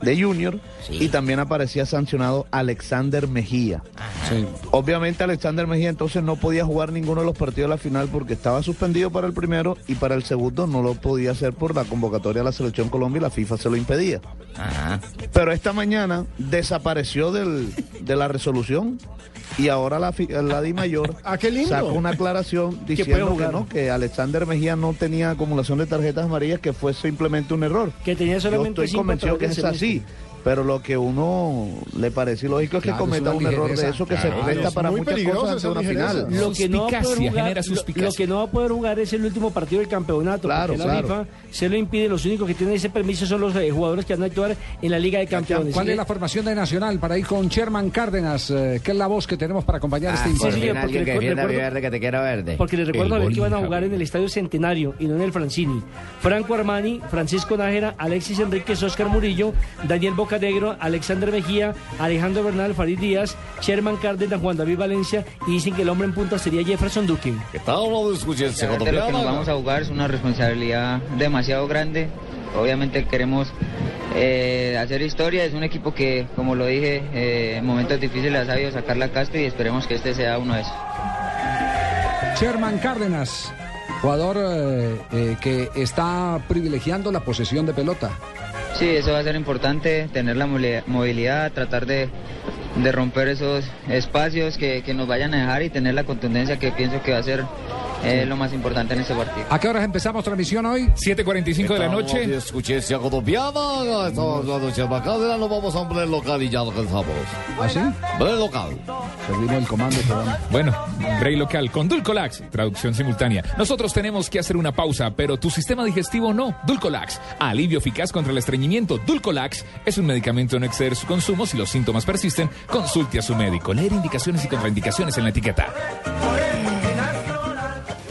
de Junior, y también aparecía sancionado Alexander Mejía. Sí. Obviamente Alexander Mejía entonces no podía jugar ninguno de los partidos de la final porque estaba suspendido para el primero y para el segundo no lo podía hacer por la convocatoria de la Selección Colombia y la FIFA se lo impedía. Ajá. Pero esta mañana desapareció de la resolución y ahora la Di Mayor sacó una aclaración diciendo que Alexander Mejía no tenía acumulación de tarjetas amarillas, que fue simplemente un error. Que tenía solamente... Yo estoy convencido que es así. Pero lo que uno le parece lógico es que cometa un error de eso, que se presta para muchas cosas ante una final. Lo que no va a poder jugar es el último partido del campeonato. Claro, porque la FIFA se lo impide. Los únicos que tienen ese permiso son los jugadores que van a actuar en la Liga de Campeones. ¿Cuál es la formación de Nacional para ir con Sherman Cárdenas, que es la voz que tenemos para acompañar este informe? Sí, porque les recuerdo a ver que iban a jugar en el Estadio Centenario y no en el Francini. Franco Armani, Francisco Nájera, Alexis Enríquez, Óscar Murillo, Daniel Boca Negro, Alexander Mejía, Alejandro Bernal, Farid Díaz, Sherman Cárdenas, Juan David Valencia, y dicen que el hombre en punta sería Jefferson Duque. Lo que nos vamos a jugar es una responsabilidad demasiado grande. Obviamente queremos hacer historia. Es un equipo que, como lo dije, en momentos difíciles ha sabido sacar la casta y esperemos que este sea uno de esos. Sherman Cárdenas, jugador que está privilegiando la posesión de pelota. Sí, eso va a ser importante, tener la movilidad, tratar de romper esos espacios que nos vayan a dejar y tener la contundencia que pienso que va a ser lo más importante en este partido. ¿A qué horas empezamos transmisión hoy? 7:45 de la noche. Escuché esa colombiana, estamos la noche más cadena, nos vamos a un buen local y ya lo cansamos. ¿Ah, sí? Buen local. Servimos el comando. Bueno, Buen local con Dulcolax, traducción simultánea. Nosotros tenemos que hacer una pausa, pero tu sistema digestivo no. Dulcolax, alivio eficaz contra el estreñimiento. Dulcolax es un medicamento, no exceder su consumo si los síntomas persisten. Consulte a su médico. Leer indicaciones y contraindicaciones en la etiqueta.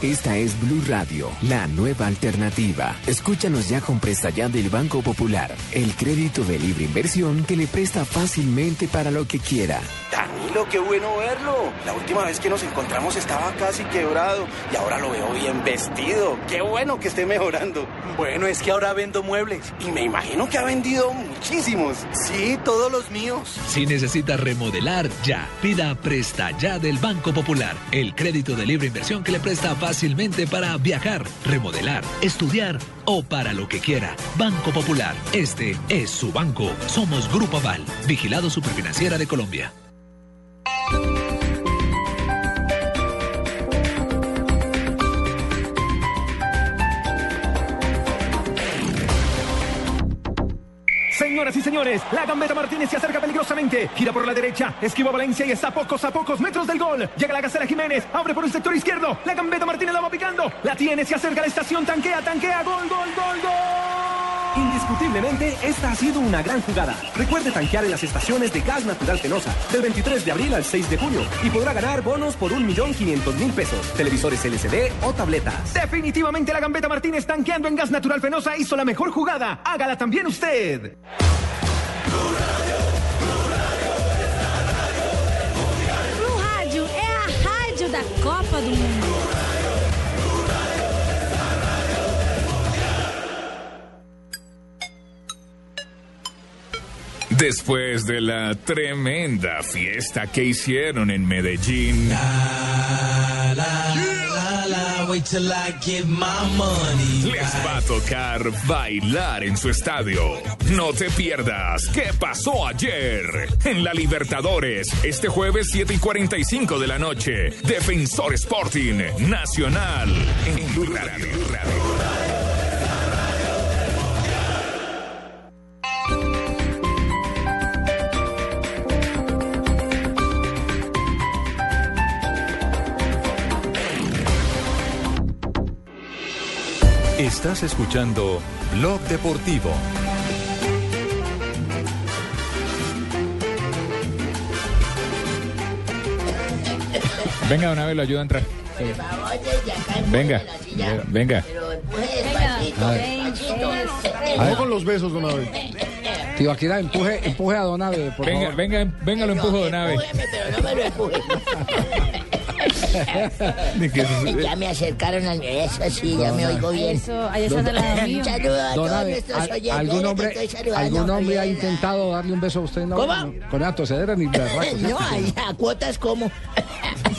Esta es Blue Radio, la nueva alternativa. Escúchanos ya con Presta Ya del Banco Popular, el crédito de libre inversión que le presta fácilmente para lo que quiera. Danilo, qué bueno verlo. La última vez que nos encontramos estaba casi quebrado y ahora lo veo bien vestido. Qué bueno que esté mejorando. Bueno, es que ahora vendo muebles y me imagino que ha vendido muchísimos. Sí, todos los míos. Si necesita remodelar, ya. Pida Presta Ya del Banco Popular, el crédito de libre inversión que le presta fácilmente para viajar, remodelar, estudiar o para lo que quiera. Banco Popular, este es su banco. Somos Grupo Aval, Vigilado Superfinanciera de Colombia. Señoras y señores, la gambeta Martínez se acerca peligrosamente, gira por la derecha, esquiva Valencia y está a pocos metros del gol. Llega la Gacela Jiménez, abre por el sector izquierdo, la gambeta Martínez la va picando, la tiene, se acerca a la estación, tanquea, tanquea, gol, gol, gol, gol. Indiscutiblemente, esta ha sido una gran jugada. Recuerde tanquear en las estaciones de Gas Natural Fenosa del 23 de abril al 6 de junio y podrá ganar bonos por $1.500.000, televisores LCD o tabletas. Definitivamente la gambeta Martínez tanqueando en Gas Natural Fenosa hizo la mejor jugada. Hágala también usted. Blue Radio é a rádio da Copa do Mundo. Después de la tremenda fiesta que hicieron en Medellín, les va a tocar bailar en su estadio. No te pierdas qué pasó ayer en la Libertadores. Este jueves 7:45 de la noche, Defensor Sporting, Nacional, en Blue Radio. Estás escuchando Blog Deportivo. Venga, una vez lo ayudo a entrar. Venga, venga. Vamos con los besos, don Abe. Tío, aquí empuje a don Abe, por favor. Venga, lo empujo, don Abe. Ya me acercaron al eso, sí, ya me oigo bien. Un saludo a todos nuestros oyentes. ¿Algún hombre ha intentado darle un beso a usted? ¿Cómo? Con atocedera ni barracos. No, a cuotas como.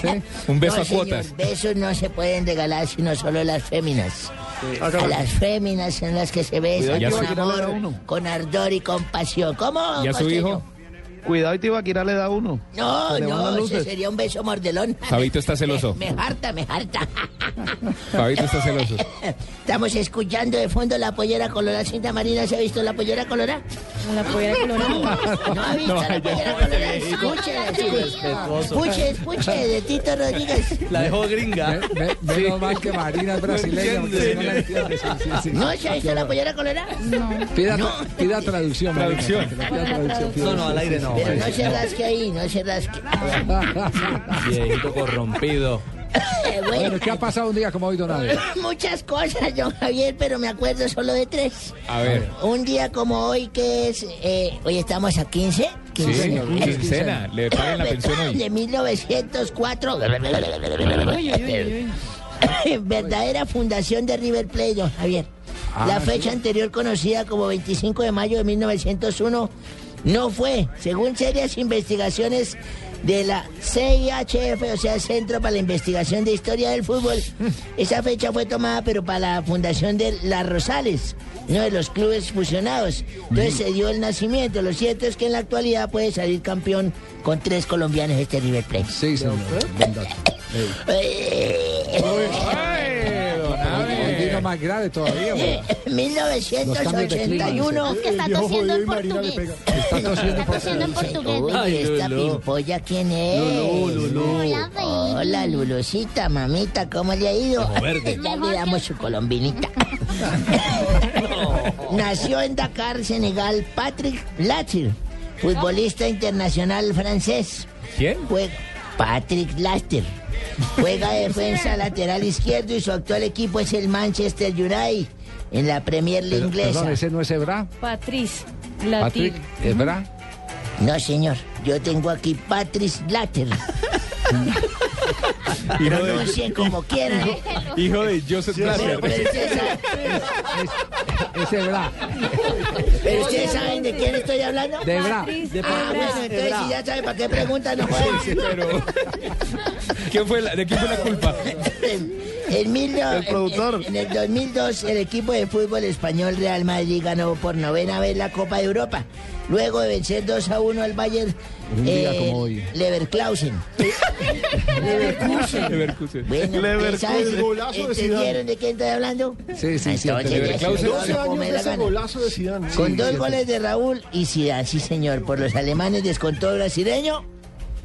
¿Sí? Un beso a cuotas. Los besos no se pueden regalar, sino solo las féminas. A las féminas son las que se besan con amor, con ardor y con pasión. ¿Cómo? ¿Y a su hijo? Cuidado, y te iba a quitarle da uno. No, ese sería un beso mordelón. Fabito está celoso. Me harta. Fabito está celoso. Estamos escuchando de fondo la pollera colorada. Cinta Marina, ¿se ha visto la pollera colorada? La pollera colorada. No ha visto la pollera colorada. Escuche, de Tito Rodríguez. La dejó gringa. Menos mal que Marina es brasileña. ¿No se ha visto la pollera colorada? No. Pida traducción. No, al aire no. Pero no se rasque ahí, no se rasque. Viejito corrompido. Bueno, ¿qué ha pasado un día como hoy, don Javier? Muchas cosas, don Javier, pero me acuerdo solo de tres. A ver. Un día como hoy, que es... hoy estamos a 15. Quincena. Le pagan la pensión hoy. De 1904. Verdadera fundación de River Plate, don Javier. La fecha anterior conocida como 25 de mayo de 1901... no fue, según serias investigaciones de la CIHF, o sea, Centro para la Investigación de Historia del Fútbol. Esa fecha fue tomada, pero para la fundación de Las Rosales, uno de los clubes fusionados. Entonces se dio el nacimiento. Lo cierto es que en la actualidad puede salir campeón con 3 colombianos este River Plate. Sí, señor. Más grave todavía. 1981. Que está tosiendo en portugués. Está tosiendo en portugués. Esta pimpolla, ¿quién es? Lulú. Hola, Lulucita, mamita, ¿cómo le ha ido? Ya le damos su colombinita. Nació en Dakar, Senegal, Patrick Latir, futbolista internacional francés. ¿Quién? Patrick Latir. Juega defensa lateral izquierdo y su actual equipo es el Manchester United en la Premier League inglesa. Perdón, ¿ese no es Ebra? Patrick Ebra. No, señor, yo tengo aquí Patrick Latter. No sé como quiera. Hijo de Joseph Blatter. Es Ebra. ¿Pero ustedes saben de quién estoy hablando? De Ebra. Bueno, entonces si ya saben para qué preguntan, no pueden. ¿De quién fue la culpa? En el 2002, el equipo de fútbol español Real Madrid ganó por novena vez la Copa de Europa, luego de vencer 2-1 al Bayern Leverkusen. Leverkusen. Bueno, ¿sabes? ¿Entendieron de quién estoy hablando? Sí. Leverkusen. 12 años de ese golazo de Zidane. Con dos goles de Raúl y Zidane, sí señor. Por los alemanes descontó brasileño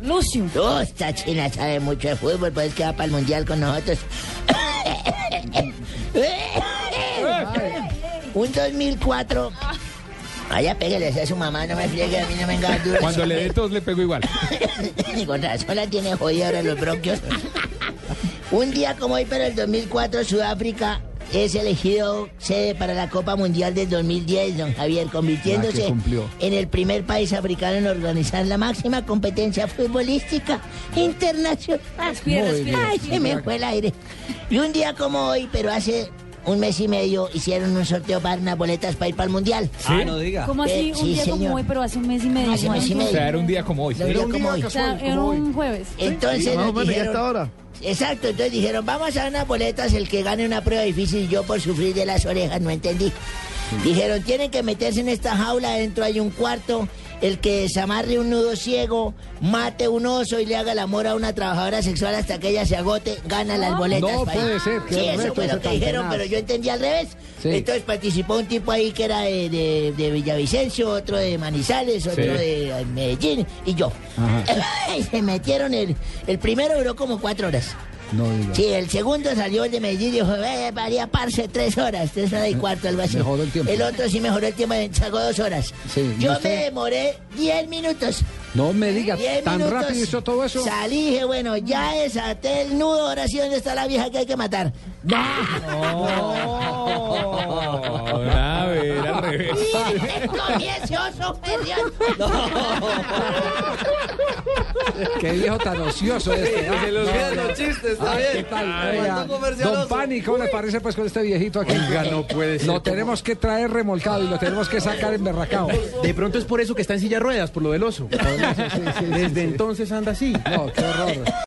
Lucio. Oh, esta china sabe mucho de fútbol, pues que va para el mundial con nosotros. Un 2004. Allá pégale a su mamá, no me friegue, a mí no me engaña. Cuando le dé tos le pego igual. Y con razón la tiene jodida ahora los bronquios. Un día como hoy, pero el 2004, Sudáfrica es elegido sede para la Copa Mundial del 2010, don Javier, convirtiéndose en el primer país africano en organizar la máxima competencia futbolística internacional. Ay, se me fue el aire. Y un día como hoy, pero hace un mes y medio, hicieron un sorteo para unas boletas para ir para el mundial. ¿Sí? Ah, no diga. ¿Cómo así? Un día como hoy, pero hace un mes y medio. Hace un mes y medio. O sea, era un día como hoy. Era un jueves. Entonces nos dijeron... Exacto, entonces dijeron, vamos a unas boletas, el que gane una prueba difícil, yo por sufrir de las orejas, no entendí. Dijeron, tienen que meterse en esta jaula, adentro hay un cuarto, el que desamarre un nudo ciego, mate un oso y le haga el amor a una trabajadora sexual hasta que ella se agote, gana las boletas. No puede ser. Sí, eso fue lo que dijeron, pero yo entendí al revés. Sí. Entonces participó un tipo ahí que era de Villavicencio, otro de Manizales, otro de Medellín y yo. Y se metieron, el primero duró como 4 horas. No, sí, el segundo salió el de Medellín y dijo, varía parce 3 horas, 3 horas y cuarto, algo así. Mejoró el tiempo. El otro sí mejoró el tiempo, sacó 2 horas. Sí, yo me demoré 10 minutos. No me digas, ¿tan rápido hizo todo eso? Salí, dije, bueno, ya desaté el nudo, ahora sí, ¿dónde está la vieja que hay que matar? ¡No! Grave, era al revés. ¡Qué viejo tan ocioso este! Se le olvidan los chistes, está bien. Don Pani, ¿cómo le parece pues con este viejito aquí? No puede ser. Lo tenemos que traer remolcado y lo tenemos que sacar emberracado. De pronto es por eso que está en silla de ruedas, por lo del oso. Desde entonces anda así. No, qué horror.